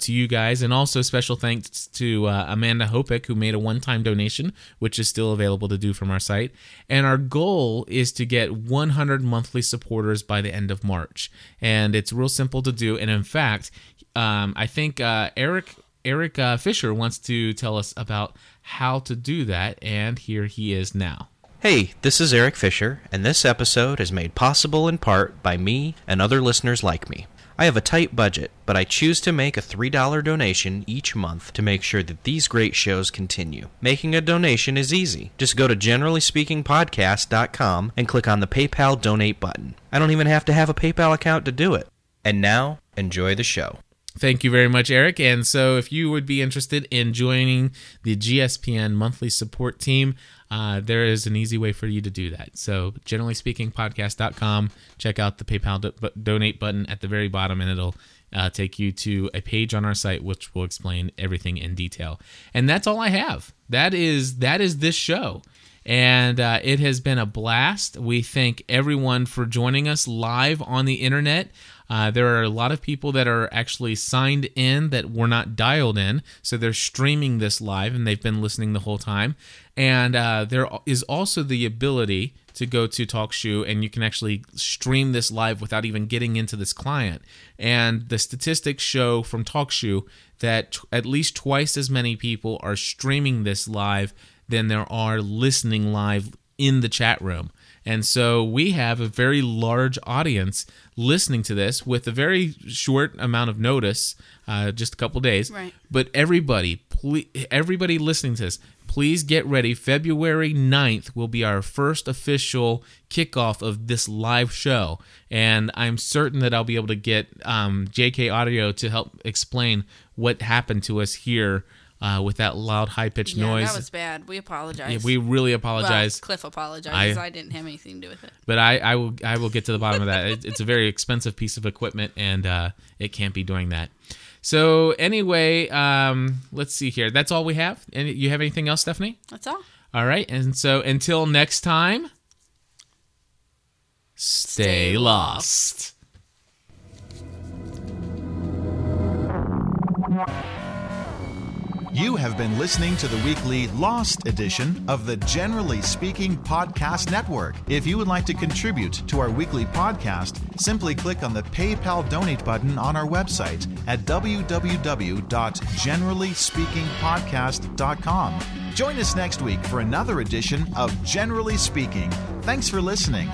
to you guys. And also special thanks to Amanda Hopick, who made a one-time donation, which is still available to do from our site. And our goal is to get 100 monthly supporters by the end of March. And it's real simple to do. And in fact, I think Eric Fisher wants to tell us about how to do that, and here he is now. Hey, this is Eric Fisher, and this episode is made possible in part by me and other listeners like me. I have a tight budget, but I choose to make a $3 donation each month to make sure that these great shows continue. Making a donation is easy. Just go to generallyspeakingpodcast.com and click on the PayPal donate button. I don't even have to have a PayPal account to do it. And now, enjoy the show. Thank you very much, Eric. And so if you would be interested in joining the GSPN monthly support team, there is an easy way for you to do that. So generallyspeakingpodcast.com, check out the PayPal donate button at the very bottom, and it'll take you to a page on our site which will explain everything in detail. And that's all I have. That is this show. And it has been a blast. We thank everyone for joining us live on the internet. There are a lot of people that are actually signed in that were not dialed in, so they're streaming this live, and they've been listening the whole time. And there is also the ability to go to TalkShoe, and you can actually stream this live without even getting into this client. And the statistics show from TalkShoe that at least twice as many people are streaming this live than there are listening live in the chat room. And so we have a very large audience listening to this with a very short amount of notice, just a couple days. Right. But everybody listening to this, please get ready. February 9th will be our first official kickoff of this live show. And I'm certain that I'll be able to get JK Audio to help explain what happened to us here. With that loud, high-pitched noise. Yeah, that was bad. We apologize. Yeah, we really apologize. Well, Cliff apologizes. I didn't have anything to do with it. But I will get to the bottom of that. It's a very expensive piece of equipment, and it can't be doing that. So anyway, let's see here. That's all we have. And you have anything else, Stephanie? That's all. All right. And so until next time, stay lost. You have been listening to the weekly Lost edition of the Generally Speaking Podcast Network. If you would like to contribute to our weekly podcast, simply click on the PayPal donate button on our website at www.generallyspeakingpodcast.com. Join us next week for another edition of Generally Speaking. Thanks for listening.